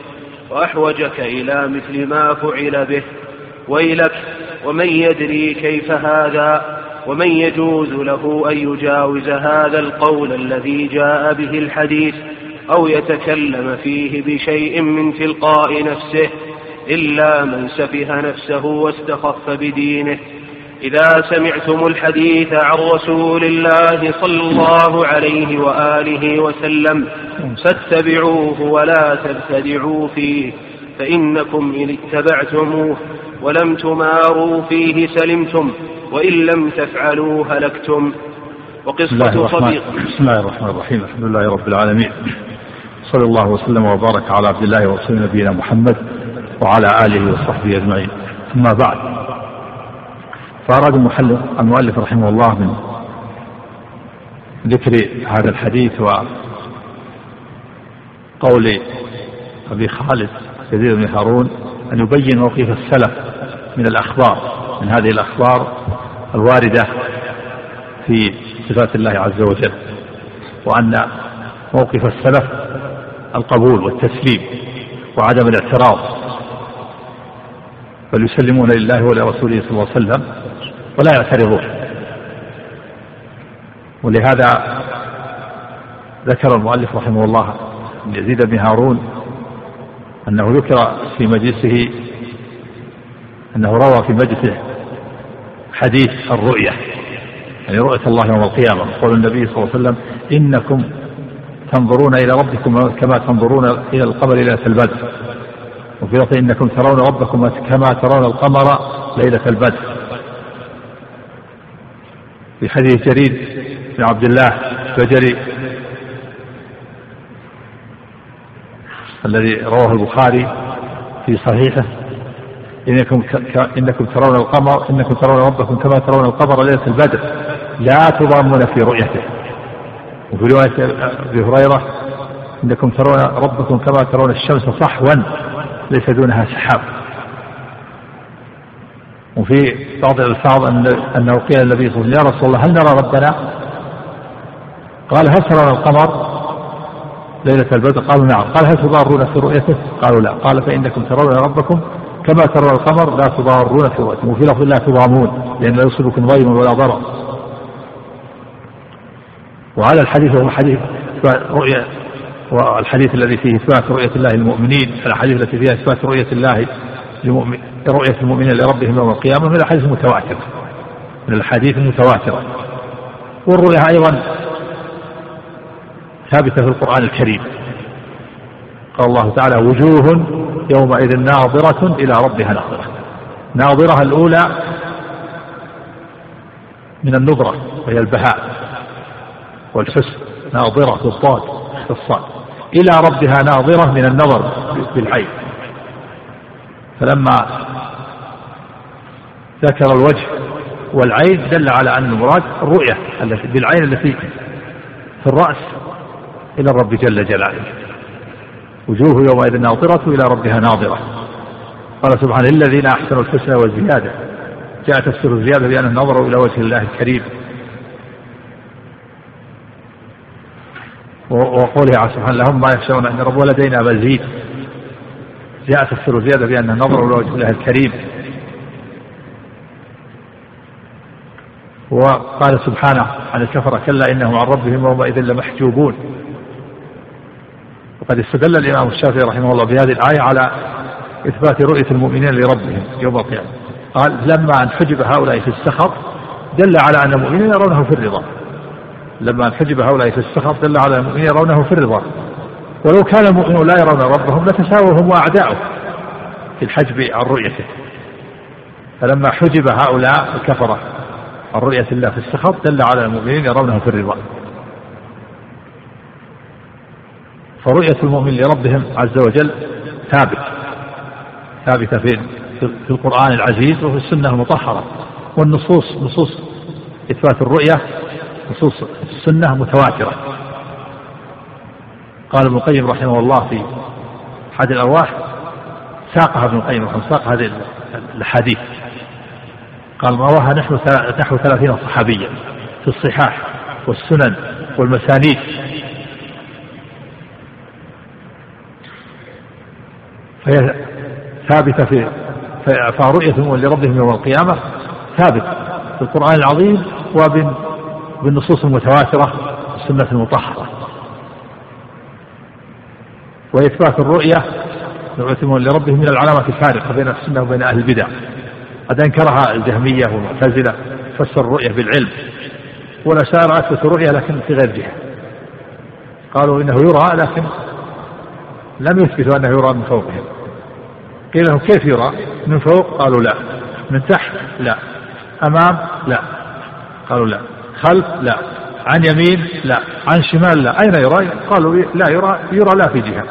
وأحوجك إلى مثل ما فعل به، ويلك، ومن يدري كيف هذا، ومن يجوز له أن يجاوز هذا القول الذي جاء به الحديث أو يتكلم فيه بشيء من تلقاء نفسه إلا من سفه نفسه واستخف بدينه. إذا سمعتم الحديث عن رسول الله صلى الله عليه وآله وسلم فاتبعوه ولا تبتدعوا فيه، فإنكم إن اتبعتموه ولم تماروا فيه سلمتم، وإن لم تفعلوا هلكتم. وقصة صديق. بسم الله الرحمن الرحيم. الحمد لله رب العالمين، صلى الله وسلم وبارك على عبد الله ورسول نبينا محمد وعلى آله وصحبه أجمعين. أما بعد، فأراد المؤلف رحمه الله من ذكر هذا الحديث وقول أبي خالد يزيد بن هارون أن يبين موقف السلف من الأخبار، من هذه الأخبار الواردة في صفات الله عز وجل، وأن موقف السلف القبول والتسليم وعدم الاعتراض، بل يسلمون لله ولرسوله صلى الله عليه وسلم ولا يعترضون. ولهذا ذكر المؤلف رحمه الله يزيد بن هارون أنه ذكر في مجلسه أنه روى في مجلسه حديث الرؤية، يعني رؤية الله يوم القيامة. قول النبي صلى الله عليه وسلم: إنكم تنظرون إلى ربكم كما تنظرون إلى القمر ليلة البدر. وفي لفظ: إنكم ترون ربكم كما ترون القمر ليلة البدر. في حديث جرير بن عبد الله الزهري الذي رواه البخاري في صحيحه: إنكم, إنكم ترون القمر إنكم ترون ربكم كما ترون القمر ليلة البدر لا تضامون في رؤيته. وفي رواية أبي هريرة: إنكم ترون ربكم كما ترون الشمس صحوا ليس دونها سحاب. وفي بعض الألفاظ أنه قيل النبي صلى الله عليه وسلم: يا رسول الله، هل نرى ربنا؟ قال: هل ترون القمر ليلة البدر؟ قالوا: نعم. قال: هل تضارون في رؤيته؟ قالوا: لا. قال: فإنكم ترون ربكم كما ترون القمر لا تضارون في رؤيته. وفي لفظ: لا تضامون، لأن لا يصيبكم ضيم ولا ضرر. وعلى الحديث هو حديث رؤية، والحديث الذي فيه إثبات رؤية الله للمؤمنين، الحديث التي فيها إثبات رؤية الله للمؤمن، رؤية المؤمنين لربهم يوم القيامة، من الحديث المتواتر، من الحديث المتواترة. والرؤية أيضا ثابتة في القرآن الكريم. قال الله تعالى: وجوه يومئذ ناظرة إلى ربها ناظرة. ناظرة الأولى من النظرة وهي البهاء والحسن، ناظرة بالضاد والصاد، إلى ربها ناظرة من النظر بالعين. فلما ذكر الوجه والعين دل على أن المراد الرؤية بالعين التي في الرأس إلى الرب جل جلاله. وجوه يومئذ ناظرة إلى ربها ناظرة. قال سبحانه: الذين أحسنوا الحسنى والزيادة. جاء تفسير الزيادة بأن نظروا إلى وجه الله الكريم. وقوله سبحانه: لهم ما يخشون عند ربهم ولدينا مزيد. جاء تفسير الزيادة بأن نظروا إلى وجه الله الكريم. وقال سبحانه عن الكفرة: كلا إنهم عن ربهم يومئذ لمحجوبون. وقد استدل الإمام الشافعي رحمه الله بهذه الآية على إثبات رؤية المؤمنين لربهم يوم القيامة. قال: لما انحجب هؤلاء في السخط دل على أن المؤمنين يرونه في الرضا. لما انحجب هؤلاء في السخط دل على أن المؤمنين يرونه في الرضا. ولو كان المؤمنون لا يرون ربهم لتساوهم وأعداؤه في الحجب عن رؤيته. فلما حجب هؤلاء الكفرة عن رؤية الله في السخط دل على المؤمنين يرونه في الرضا. فرؤية المؤمن لربهم عز وجل ثابت ثابتة في القرآن العزيز وفي السنة المطهرة. والنصوص نصوص إثبات الرؤية نصوص السنة متواترة. قال ابن القيم رحمه الله في أحد الأرواح، ساقها ابن القيم رحمه ساق هذه الحديث، قال: رواها نحو نحو ثلاثين صحابيا في الصحاح والسنن والمسانيد. فهي ثابتة في فرؤيتهم لربهم يوم القيامة ثابت في القرآن العظيم وبالنصوص المتواترة والسنة المطهرة. وإثبات الرؤية رؤيتهم لربهم من العلامة الفارقة بين السنة وبين أهل البدع. قد انكرها الجهمية والمعتزلة، فسر الرؤية بالعلم، والأشاعرة أثبتوا الرؤية لكن في غير جهة. قالوا إنه يرى لكن لم يثبتوا أنه يرى من فوقهم. قيل لهم: كيف يرى من فوق؟ قالوا: لا. من تحت؟ لا. أمام؟ لا. قالوا: لا. خلف؟ لا. عن يمين؟ لا. عن شمال؟ لا. أين يرى؟ قالوا: لا يرى يرى لا في جهة.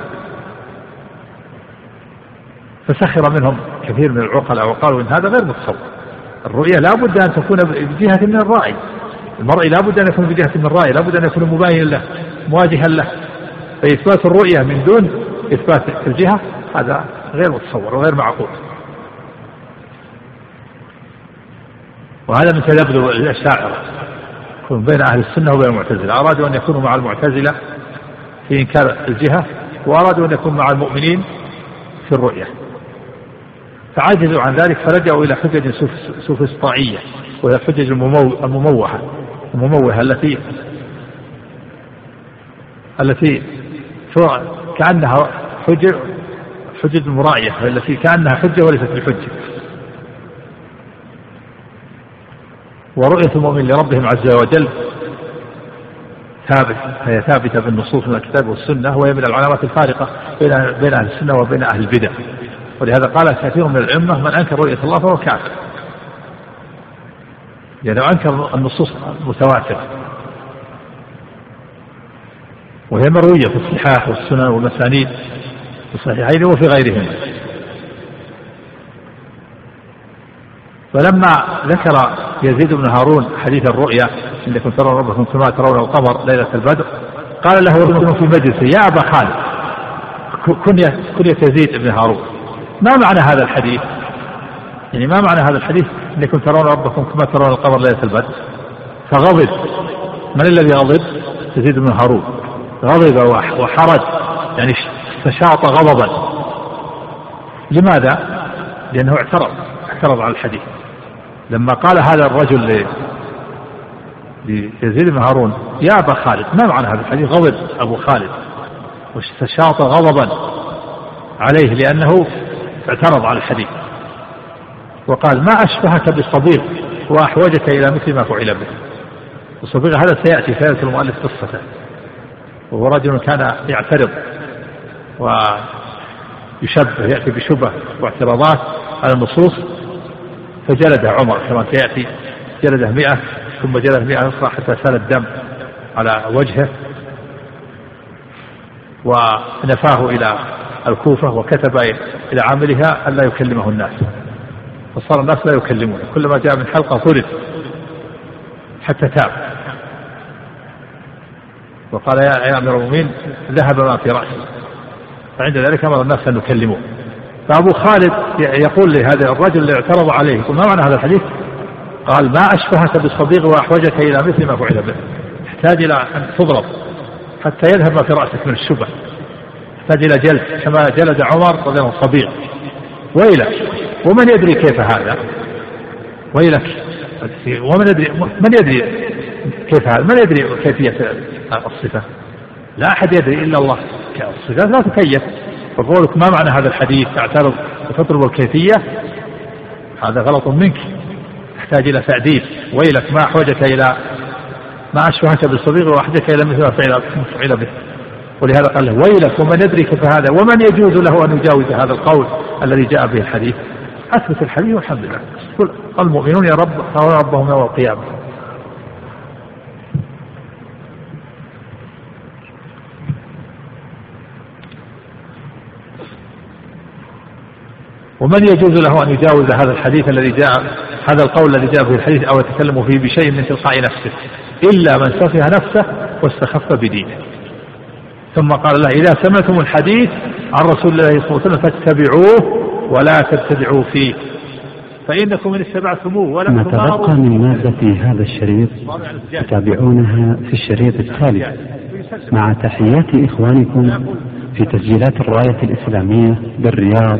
فسخر منهم كثير من العقلاء وقالوا إن هذا غير متصور. الرؤية لا بد أن تكون بجهة من الرأي. المرء لا بد أن يكون بجهة من الرأي، لا بد أن يكون مباين له مواجها له. فإثبات الرؤية من دون إثبات الجهة هذا غير متصور وغير معقول. وهذا من تلبذ الأشاعرة بين أهل السنة وبين المعتزلة. أرادوا أن يكونوا مع المعتزلة في إنكار الجهة، وأرادوا أن يكونوا مع المؤمنين في الرؤية. فعجزوا عن ذلك فلجأوا إلى حجج سوفسطائية، وهي الحجج المموهة المموهة التي التي كأنها حجج حجج مراعية، التي كأنها حجة وليست بحجة. ورؤية المؤمن لربهم عز وجل ثابت، هي ثابتة بالنصوص من الكتاب والسنة، وهي من العلامات الفارقة بين أهل السنة وبين أهل البدع. ولهذا قال كثير من الأمة: من أنكر رؤية الله فهو كافر، لأنه أنكر النصوص المتواترة. وهي مروية في الصحاح والسنن والمسانيد في الصحيحين وفي غيرهم. فلما ذكر يزيد بن هارون حديث الرؤيا: إنكم ترون ربكم كما ترون القمر ليلة البدر، قال له رجل في مجلسه: يا أبا خالد، كنية يزيد بن هارون، ما معنى هذا الحديث؟ يعني ما معنى هذا الحديث إنكم ترون ربكم كما ترون القمر ليلة البدر؟ فغضب. من الذي غضب؟ يزيد بن هارون. غضب وحرج، يعني استشاط غضبا. لماذا؟ لأنه اعترض اعترض على الحديث. لما قال هذا الرجل ليزيد بن هارون: يا أبا خالد، ما معنى هذا الحديث؟ غضب أبو خالد واستشاط غضبا عليه لأنه اعترض على الحديث وقال: ما أشبهك بالصبيغ وأحوجك إلى مثل ما فعل به. الصبيغ هذا سيأتي فيأتي المؤلف قصته. وهو رجل كان يعترض ويشبه، يأتي بشبه واعتراضات على النصوص. فجلده عمر كما سيأتي، جلده مئة ثم جلده مئة أخرى حتى سال الدم على وجهه، ونفاه إلى الكوفة وكتب إلى عاملها ألا يكلمه الناس. فصار الناس لا يكلمونه، كلما جاء من حلقة طرد حتى تاب. وقال يا أمير المؤمنين ذهب ما في رأسي. فعند ذلك أمر الناس أن يكلموه. فأبو خالد يقول لهذا الرجل اللي اعترض عليه يقول ما معنى هذا الحديث؟ قال ما أشبهك بالصديق وأحوجك إلى مثل ما فعل به، تحتاج إلى أن تضرب حتى يذهب ما في رأسك من الشبه، تحتاج إلى جلد كما جلد عمر رضي الله الصبيغ. ويلك ومن يدري كيف هذا، ويلك ومن يدري من يدري كيف هذا، من يدري كيفية الصفة؟ لا أحد يدري إلا الله. الصفات لا تكيف، فقولك ما معنى هذا الحديث تعترض وتطلب الكيفية هذا غلط منك، تحتاج إلى تعديل. ويلك ما أحوجك إلى ما أشبهك بالصديق وأحوجك إلى مثل ما فعل به. ولهذا قال له ويلك ومن يدري كيف هذا ومن يجوز له أن يجاوز هذا القول الذي جاء به الحديث. أثبت الحديث والحمد لله. المؤمنون يا رب ربهم يوم القيامة. ومن يجوز له أن يجاوز هذا الحديث الذي جاء هذا القول الذي جاء به الحديث أو يتكلم فيه بشيء من تلقاء نفسه إلا من سفه نفسه واستخف بدينه. ثم قال الله إذا سمعتم الحديث عن رسول الله صلى الله عليه وسلم فاتبعوه ولا تبتدعوا فيه فإنكم إن اتبعتموه ولا ما تبقى من مادة هذا الشريط تتابعونها في الشريط التالي مع تحيات إخوانكم في تسجيلات الراية الإسلامية بالرياض.